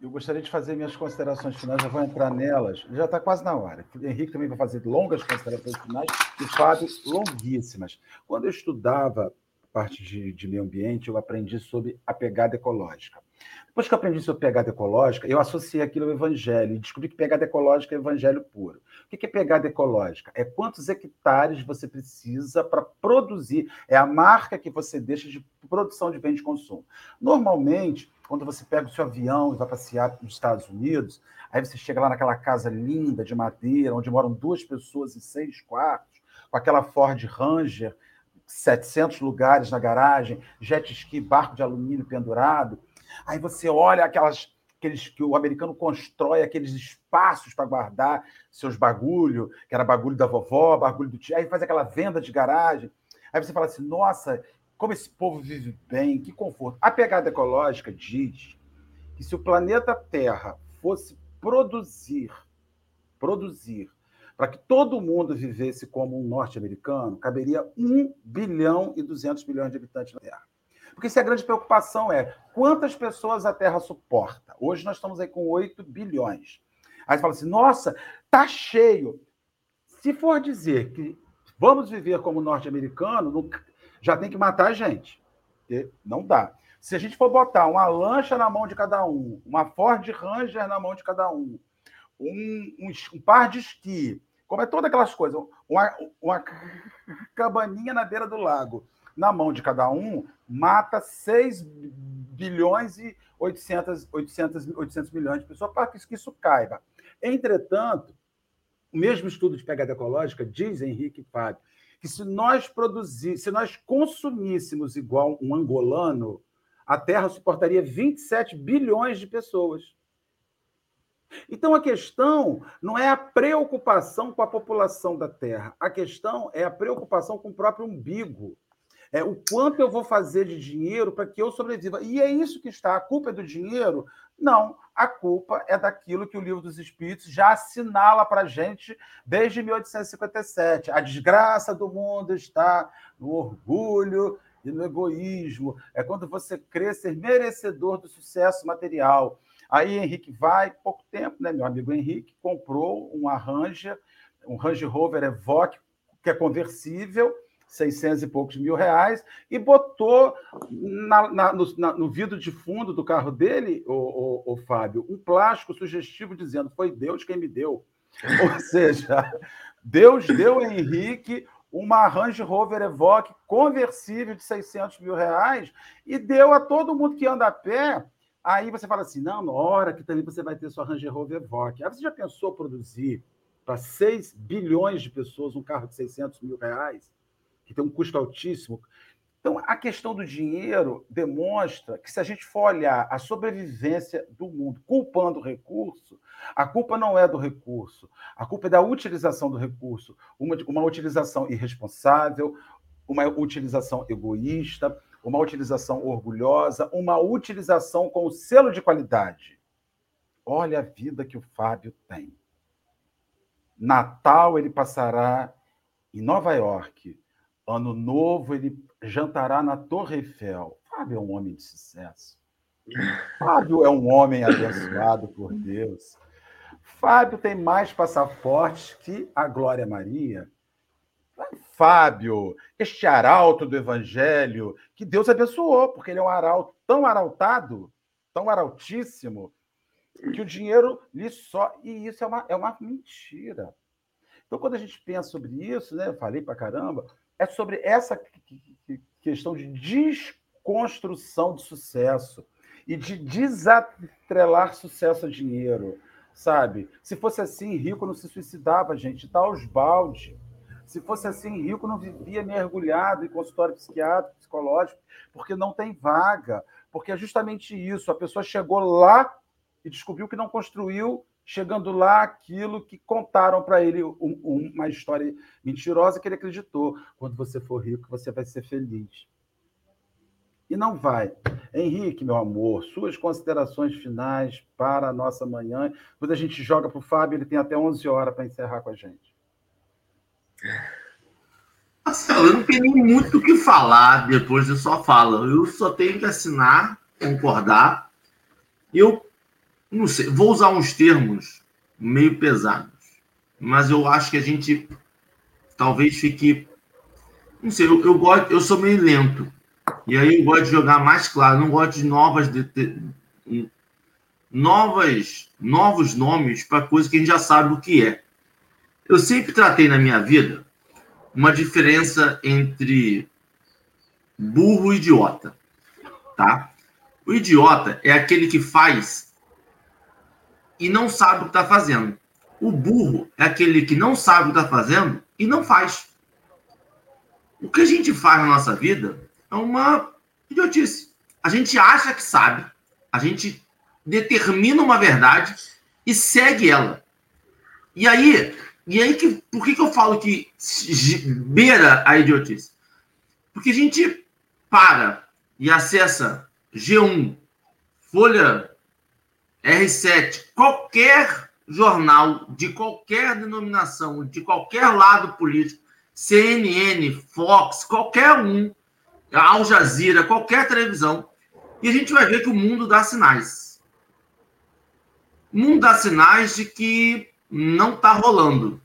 Eu gostaria de fazer minhas considerações finais, já vou entrar nelas, já está quase na hora. O Henrique também vai fazer longas considerações finais e o Fábio, longuíssimas. Quando eu estudava parte de meio ambiente, eu aprendi sobre a pegada ecológica. Depois que eu aprendi sobre pegada ecológica, eu associei aquilo ao evangelho e descobri que pegada ecológica é evangelho puro. O que é pegada ecológica? É quantos hectares você precisa para produzir, é a marca que você deixa de produção de bem de consumo. Normalmente, quando você pega o seu avião e vai passear nos Estados Unidos, aí você chega lá naquela casa linda de madeira, onde moram 2 pessoas em 6 quartos, com aquela Ford Ranger, 700 lugares na garagem, jet ski, barco de alumínio pendurado. Aí você olha aqueles que o americano constrói, aqueles espaços para guardar seus bagulho, que era bagulho da vovó, bagulho do tio, aí faz aquela venda de garagem. Aí você fala assim, nossa, como esse povo vive bem, que conforto. A pegada ecológica diz que se o planeta Terra fosse produzir, para que todo mundo vivesse como um norte-americano, caberia 1 bilhão e 200 milhões de habitantes na Terra. Porque se a grande preocupação é quantas pessoas a Terra suporta. Hoje nós estamos aí com 8 bilhões. Aí você fala assim, nossa, tá cheio. Se for dizer que vamos viver como norte-americano, já tem que matar a gente. Porque não dá. Se a gente for botar uma lancha na mão de cada um, uma Ford Ranger na mão de cada um, um par de esqui, como é todas aquelas coisas, uma cabaninha na beira do lago, na mão de cada um, mata 6 bilhões e 800 milhões de pessoas, para que isso caiba. Entretanto, o mesmo estudo de pegada ecológica diz, Henrique e Fábio, que se nós consumíssemos igual um angolano, a Terra suportaria 27 bilhões de pessoas. Então, a questão não é a preocupação com a população da Terra. A questão é a preocupação com o próprio umbigo. É o quanto eu vou fazer de dinheiro para que eu sobreviva. E é isso que está. A culpa é do dinheiro? Não. A culpa é daquilo que o Livro dos Espíritos já assinala para a gente desde 1857. A desgraça do mundo está no orgulho e no egoísmo. É quando você crê ser merecedor do sucesso material. Aí Henrique vai, pouco tempo, né? Meu amigo Henrique comprou uma Ranger, um Range Rover Evoque, que é conversível, 600 e poucos mil reais, e botou no vidro de fundo do carro dele, o Fábio, um plástico sugestivo dizendo, foi Deus quem me deu. Ou seja, Deus deu a Henrique uma Range Rover Evoque conversível de 600 mil reais e deu a todo mundo que anda a pé. Aí você fala assim, não, na hora que também você vai ter sua Range Rover Evoque. Aí você já pensou produzir para 6 bilhões de pessoas um carro de 600 mil reais, que tem um custo altíssimo? Então, a questão do dinheiro demonstra que, se a gente for olhar a sobrevivência do mundo culpando o recurso, a culpa não é do recurso, a culpa é da utilização do recurso. Uma utilização irresponsável, uma utilização egoísta, uma utilização orgulhosa, uma utilização com o selo de qualidade. Olha a vida que o Fábio tem. Natal ele passará em Nova York. Ano Novo ele jantará na Torre Eiffel. Fábio é um homem de sucesso. Fábio é um homem abençoado por Deus. Fábio tem mais passaportes que a Glória Maria. Fábio, este arauto do Evangelho, que Deus abençoou, porque ele é um arauto tão arautado, tão arautíssimo, que o dinheiro lhe só... E isso é uma mentira. Então, quando a gente pensa sobre isso, né, eu falei pra caramba, é sobre essa questão de desconstrução de sucesso e de desatrelar sucesso a dinheiro, sabe? Se fosse assim, rico não se suicidava, gente, tá aos balde. Se fosse assim, rico não vivia mergulhado em consultório psiquiátrico, psicológico, porque não tem vaga, porque é justamente isso, a pessoa chegou lá e descobriu que não construiu, chegando lá, aquilo que contaram para ele, uma história mentirosa que ele acreditou. Quando você for rico, você vai ser feliz. E não vai. Henrique, meu amor, suas considerações finais para a nossa manhã. Quando a gente joga para o Fábio, ele tem até 11 horas para encerrar com a gente. Marcelo, eu não tenho muito o que falar depois de sua fala. Eu só tenho que assinar, concordar. Eu não sei, vou usar uns termos meio pesados, mas eu acho que a gente talvez fique... Não sei, eu sou meio lento. E aí eu gosto de jogar mais claro, não gosto de novos nomes para coisa que a gente já sabe o que é. Eu sempre tratei na minha vida uma diferença entre burro e idiota, tá? O idiota é aquele que faz e não sabe o que está fazendo. O burro é aquele que não sabe o que está fazendo e não faz. O que a gente faz na nossa vida é uma idiotice. A gente acha que sabe, a gente determina uma verdade e segue ela. E aí por que eu falo que beira a idiotice? Porque a gente para e acessa G1, Folha, R7, qualquer jornal de qualquer denominação, de qualquer lado político, CNN, Fox, qualquer um, Al Jazeera, qualquer televisão, e a gente vai ver que o mundo dá sinais. O mundo dá sinais de que não está rolando.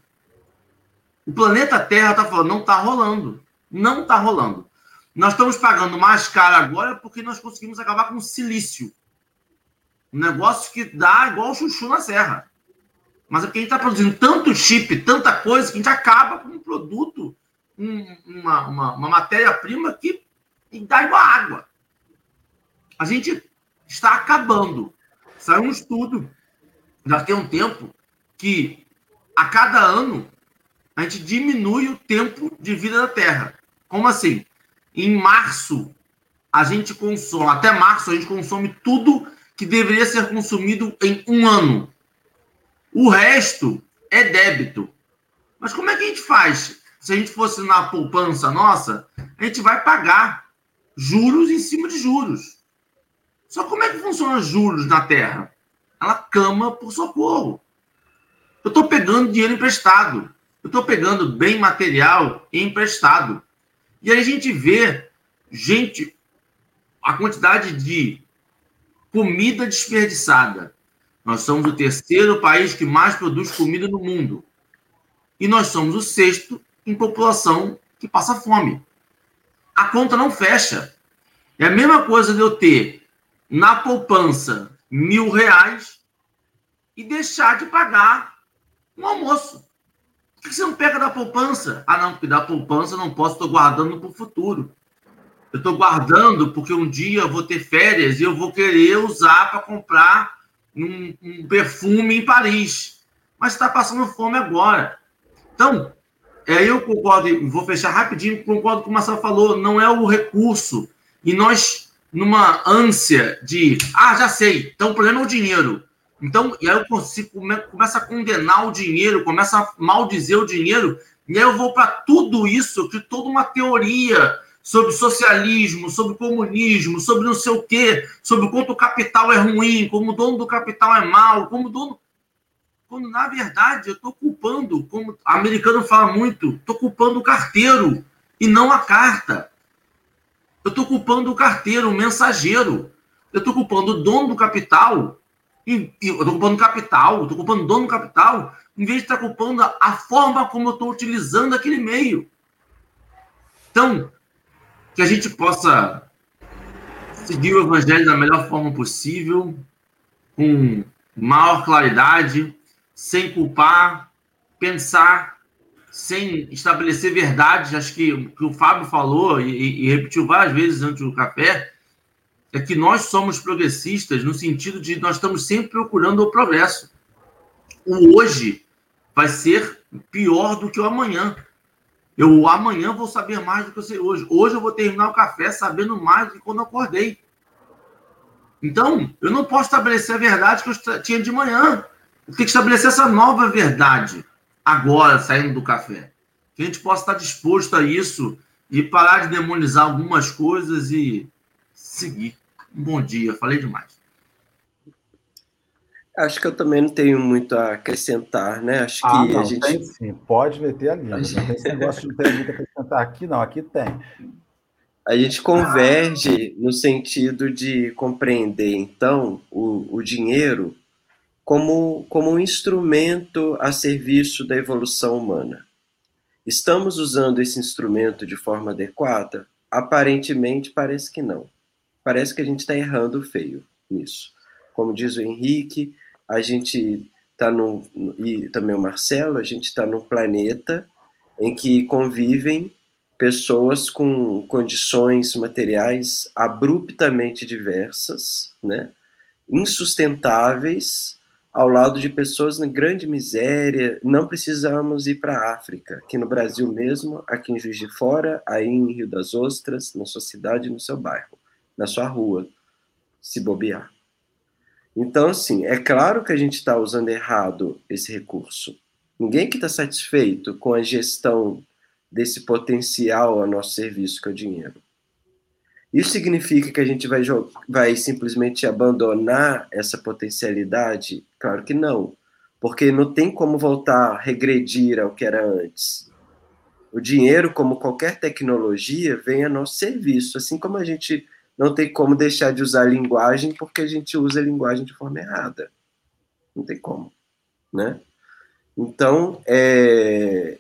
O planeta Terra está falando, não está rolando. Não está rolando. Nós estamos pagando mais caro agora porque nós conseguimos acabar com o silício. Um negócio que dá igual chuchu na serra. Mas é porque a gente está produzindo tanto chip, tanta coisa, que a gente acaba com um produto, uma matéria-prima que dá igual a água. A gente está acabando. Saiu um estudo, já tem um tempo, que a cada ano a gente diminui o tempo de vida da Terra. Como assim? Em março a gente consome, até março a gente consome tudo que deveria ser consumido em um ano. O resto é débito. Mas como é que a gente faz? Se a gente fosse na poupança nossa, a gente vai pagar juros em cima de juros. Só como é que funciona juros na Terra? Ela clama por socorro. Eu estou pegando dinheiro emprestado. Eu estou pegando bem material emprestado. E aí a gente vê, gente, a quantidade de comida desperdiçada. Nós somos o terceiro país que mais produz comida no mundo. E nós somos o sexto em população que passa fome. A conta não fecha. É a mesma coisa de eu ter na poupança R$1.000 e deixar de pagar um almoço. Por que você não pega da poupança? Ah, não, porque da poupança eu não posso, estou guardando para o futuro. Eu estou guardando porque um dia eu vou ter férias e eu vou querer usar para comprar um perfume em Paris. Mas está passando fome agora. Então, eu concordo, vou fechar rapidinho, concordo com o Marcelo falou, não é o recurso. E nós, numa ânsia de, já sei, então o problema é o dinheiro. Então, e aí eu começo a condenar o dinheiro, começo a maldizer o dinheiro, e aí eu vou para tudo isso, que toda uma teoria sobre socialismo, sobre comunismo, sobre não sei o quê, sobre o quanto o capital é ruim, como o dono do capital é mau, quando, na verdade, eu estou culpando, como o americano fala muito, estou culpando o carteiro e não a carta. Eu estou culpando o carteiro, o mensageiro. Eu estou culpando o dono do capital... eu estou culpando capital, estou culpando dono do capital, em vez de estar culpando a forma como eu estou utilizando aquele meio. Então, que a gente possa seguir o Evangelho da melhor forma possível, com maior claridade, sem culpar, pensar, sem estabelecer verdades. Acho que o que o Fábio falou e repetiu várias vezes antes do café é que nós somos progressistas no sentido de nós estamos sempre procurando o progresso. O hoje vai ser pior do que o amanhã. Eu amanhã vou saber mais do que eu sei hoje. Hoje eu vou terminar o café sabendo mais do que quando eu acordei. Então, eu não posso estabelecer a verdade que eu tinha de manhã. Eu tenho que estabelecer essa nova verdade agora, saindo do café. Que a gente possa estar disposto a isso e parar de demonizar algumas coisas e seguir. Um bom dia. Falei demais. Acho que eu também não tenho muito a acrescentar, né? Acho que não, a gente... Tem, sim, pode meter ali. Não tem esse negócio de não ter muito a acrescentar aqui, não. Aqui tem. A gente converge no sentido de compreender, então, o dinheiro como um instrumento a serviço da evolução humana. Estamos usando esse instrumento de forma adequada? Aparentemente, parece que não. Parece que a gente está errando feio nisso. Como diz o Henrique, a gente está e também o Marcelo, a gente está num planeta em que convivem pessoas com condições materiais abruptamente diversas, né? Insustentáveis, ao lado de pessoas em grande miséria. Não precisamos ir para a África, aqui no Brasil mesmo, aqui em Juiz de Fora, aí em Rio das Ostras, na sua cidade, no seu bairro, na sua rua, se bobear. Então, assim, é claro que a gente está usando errado esse recurso. Ninguém que está satisfeito com a gestão desse potencial a nosso serviço, que é o dinheiro. Isso significa que a gente vai simplesmente abandonar essa potencialidade? Claro que não, porque não tem como voltar, regredir ao que era antes. O dinheiro, como qualquer tecnologia, vem a nosso serviço, assim como a gente... Não tem como deixar de usar a linguagem, porque a gente usa a linguagem de forma errada. Não tem como, né? Então,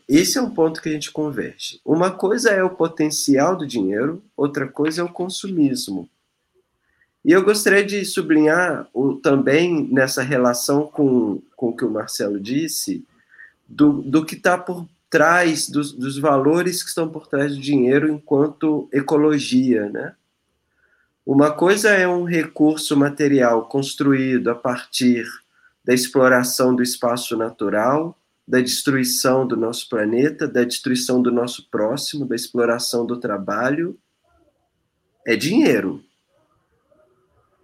esse é um ponto que a gente converge. Uma coisa é o potencial do dinheiro, outra coisa é o consumismo. E eu gostaria de sublinhar também nessa relação com o que o Marcelo disse, do que está por trás, dos valores que estão por trás do dinheiro enquanto ecologia, né? Uma coisa é um recurso material construído a partir da exploração do espaço natural, da destruição do nosso planeta, da destruição do nosso próximo, da exploração do trabalho. É dinheiro.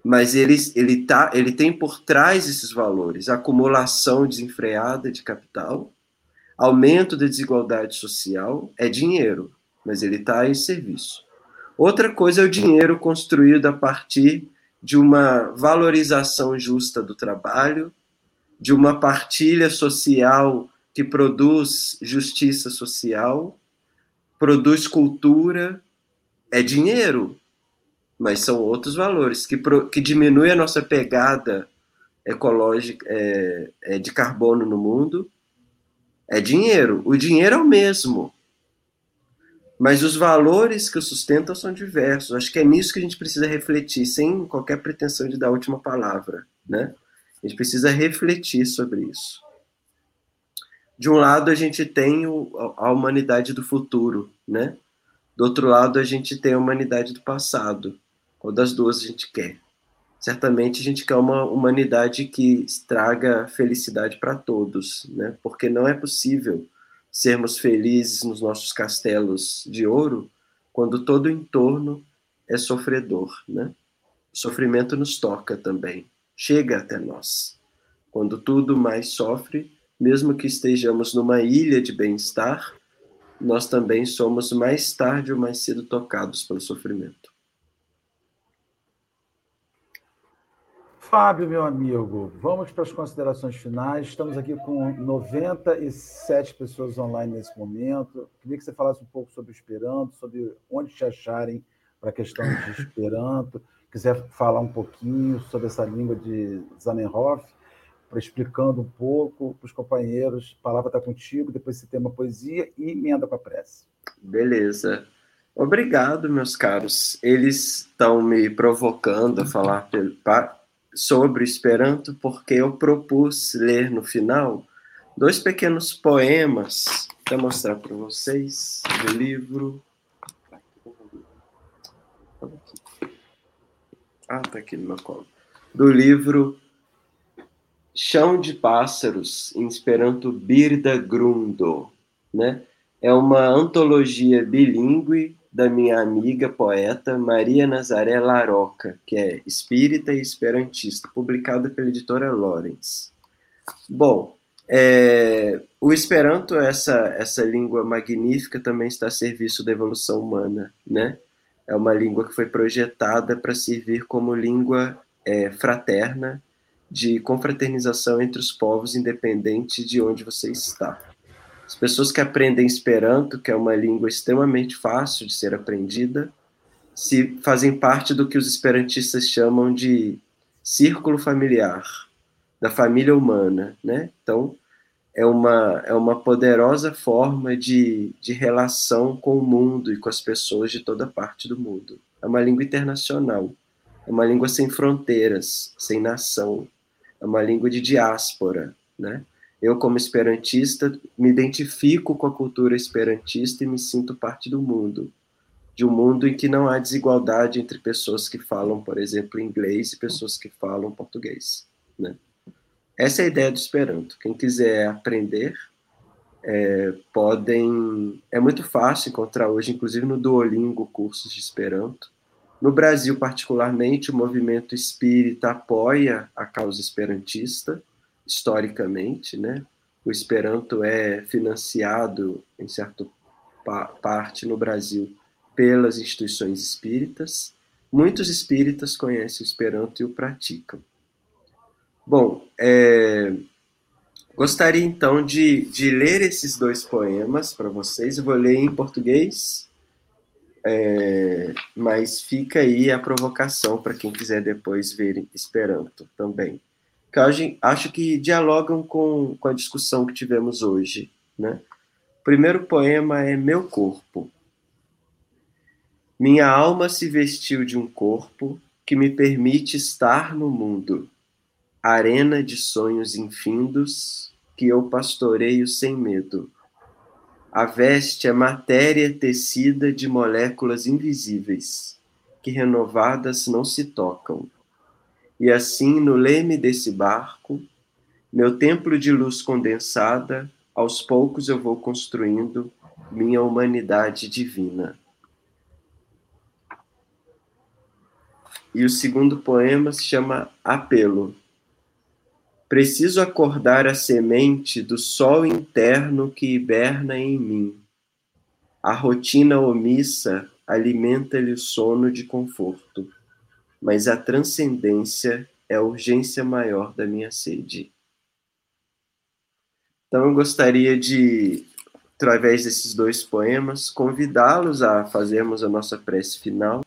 Mas ele tem por trás esses valores, acumulação desenfreada de capital, aumento da desigualdade social, é dinheiro, mas ele está em serviço. Outra coisa é o dinheiro construído a partir de uma valorização justa do trabalho, de uma partilha social que produz justiça social, produz cultura. É dinheiro, mas são outros valores que diminuem a nossa pegada ecológica de carbono no mundo. É dinheiro. O dinheiro é o mesmo. Mas os valores que o sustentam são diversos. Acho que é nisso que a gente precisa refletir, sem qualquer pretensão de dar a última palavra, né? A gente precisa refletir sobre isso. De um lado, a gente tem a humanidade do futuro, né? Do outro lado, a gente tem a humanidade do passado. Qual das duas a gente quer? Certamente, a gente quer uma humanidade que traga felicidade para todos, né? Porque não é possível sermos felizes nos nossos castelos de ouro, quando todo o entorno é sofredor, né? O sofrimento nos toca também, chega até nós. Quando tudo mais sofre, mesmo que estejamos numa ilha de bem-estar, nós também somos mais tarde ou mais cedo tocados pelo sofrimento. Fábio, meu amigo, vamos para as considerações finais. Estamos aqui com 97 pessoas online nesse momento. Queria que você falasse um pouco sobre Esperanto, sobre onde te acharem para a questão de Esperanto. Quiser falar um pouquinho sobre essa língua de Zamenhof, explicando um pouco para os companheiros. A palavra está contigo, depois você tem uma poesia e emenda com a prece. Beleza. Obrigado, meus caros. Eles estão me provocando a falar sobre Esperanto, porque eu propus ler no final dois pequenos poemas. Vou mostrar para vocês do livro. Tá aqui no meu colo. Do livro Chão de Pássaros, em Esperanto, Birda Grundo, né? É uma antologia bilíngue da minha amiga poeta Maria Nazaré Laroca, que é espírita e esperantista, publicada pela editora Lawrence. Bom, o Esperanto, essa língua magnífica, também está a serviço da evolução humana, né? É uma língua que foi projetada para servir como língua fraterna, de confraternização entre os povos, independente de onde você está. As pessoas que aprendem Esperanto, que é uma língua extremamente fácil de ser aprendida, se fazem parte do que os esperantistas chamam de círculo familiar, da família humana, né? Então, é uma poderosa forma de relação com o mundo e com as pessoas de toda parte do mundo. É uma língua internacional, é uma língua sem fronteiras, sem nação, é uma língua de diáspora, né? Eu, como esperantista, me identifico com a cultura esperantista e me sinto parte do mundo. De um mundo em que não há desigualdade entre pessoas que falam, por exemplo, inglês e pessoas que falam português, né? Essa é a ideia do Esperanto. Quem quiser aprender, podem... É muito fácil encontrar hoje, inclusive no Duolingo, cursos de Esperanto. No Brasil, particularmente, o movimento espírita apoia a causa esperantista, historicamente, né? O Esperanto é financiado, em certa parte, no Brasil, pelas instituições espíritas. Muitos espíritas conhecem o Esperanto e o praticam. Bom, gostaria, então, de ler esses dois poemas para vocês. Eu vou ler em português, mas fica aí a provocação para quem quiser depois ver Esperanto também, que eu acho que dialogam com a discussão que tivemos hoje, né? O primeiro poema é Meu Corpo. Minha alma se vestiu de um corpo que me permite estar no mundo, arena de sonhos infindos que eu pastoreio sem medo. A veste é matéria tecida de moléculas invisíveis, que renovadas não se tocam. E assim, no leme desse barco, meu templo de luz condensada, aos poucos eu vou construindo minha humanidade divina. E o segundo poema se chama Apelo. Preciso acordar a semente do sol interno que hiberna em mim. A rotina omissa alimenta-lhe o sono de conforto, mas a transcendência é a urgência maior da minha sede. Então, eu gostaria de, através desses dois poemas, convidá-los a fazermos a nossa prece final,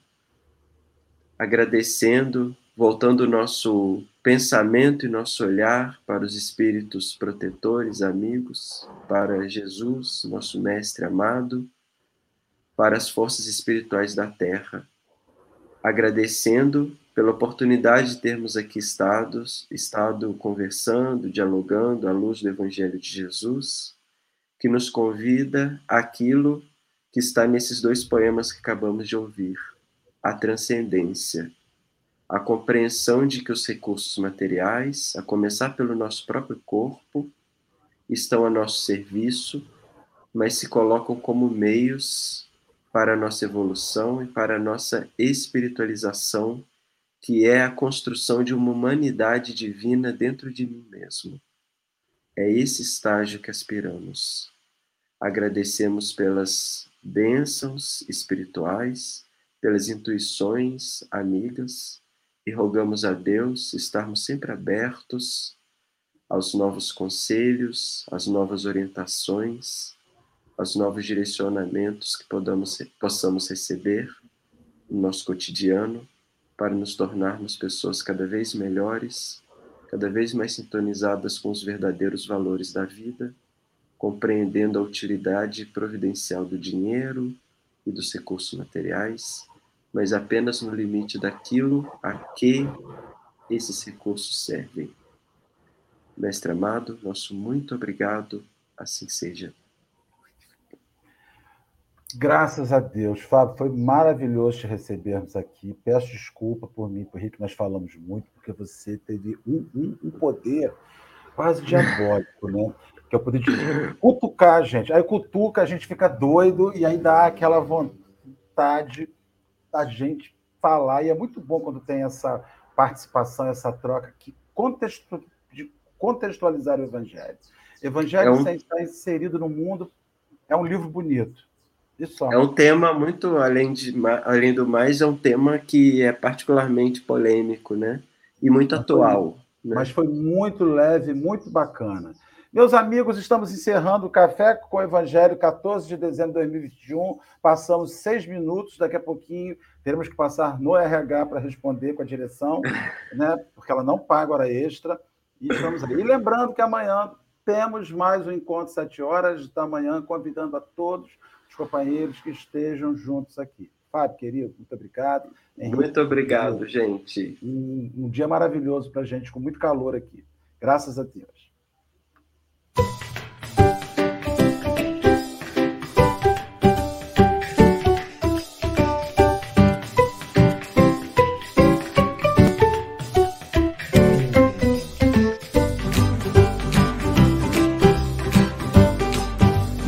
agradecendo, voltando o nosso pensamento e nosso olhar para os espíritos protetores, amigos, para Jesus, nosso mestre amado, para as forças espirituais da Terra, agradecendo pela oportunidade de termos aqui estado conversando, dialogando à luz do Evangelho de Jesus, que nos convida àquilo que está nesses dois poemas que acabamos de ouvir, a transcendência, a compreensão de que os recursos materiais, a começar pelo nosso próprio corpo, estão a nosso serviço, mas se colocam como meios para a nossa evolução e para a nossa espiritualização, que é a construção de uma humanidade divina dentro de mim mesmo. É esse estágio que aspiramos. Agradecemos pelas bênçãos espirituais, pelas intuições amigas, e rogamos a Deus estarmos sempre abertos aos novos conselhos, às novas orientações, aos novos direcionamentos que possamos receber no nosso cotidiano, para nos tornarmos pessoas cada vez melhores, cada vez mais sintonizadas com os verdadeiros valores da vida, compreendendo a utilidade providencial do dinheiro, e dos recursos materiais, mas apenas no limite daquilo a que esses recursos servem. Mestre amado, nosso muito obrigado, assim seja. Graças a Deus, Fábio, foi maravilhoso te recebermos aqui. Peço desculpa por mim, por Rick, nós falamos muito, porque você teve um poder quase diabólico, né? Que é o poder de cutucar a gente. Aí cutuca, a gente fica doido e aí dá aquela vontade da gente falar. E é muito bom quando tem essa participação, essa troca que contextualizar o Evangelho. Evangelho sem estar inserido no mundo é um livro bonito. É um tema muito, além do mais, é um tema que é particularmente polêmico, né? E muito atual. Né? Mas foi muito leve, muito bacana. Meus amigos, estamos encerrando o Café com o Evangelho, 14 de dezembro de 2021. Passamos 6 minutos, daqui a pouquinho teremos que passar no RH para responder com a direção, né? Porque ela não paga hora extra. E estamos aí. E lembrando que amanhã temos mais um encontro às 7h da manhã, convidando a todos companheiros que estejam juntos aqui. Fábio, querido, muito obrigado. Henrique, muito obrigado, gente. Um dia maravilhoso para a gente, com muito calor aqui. Graças a Deus.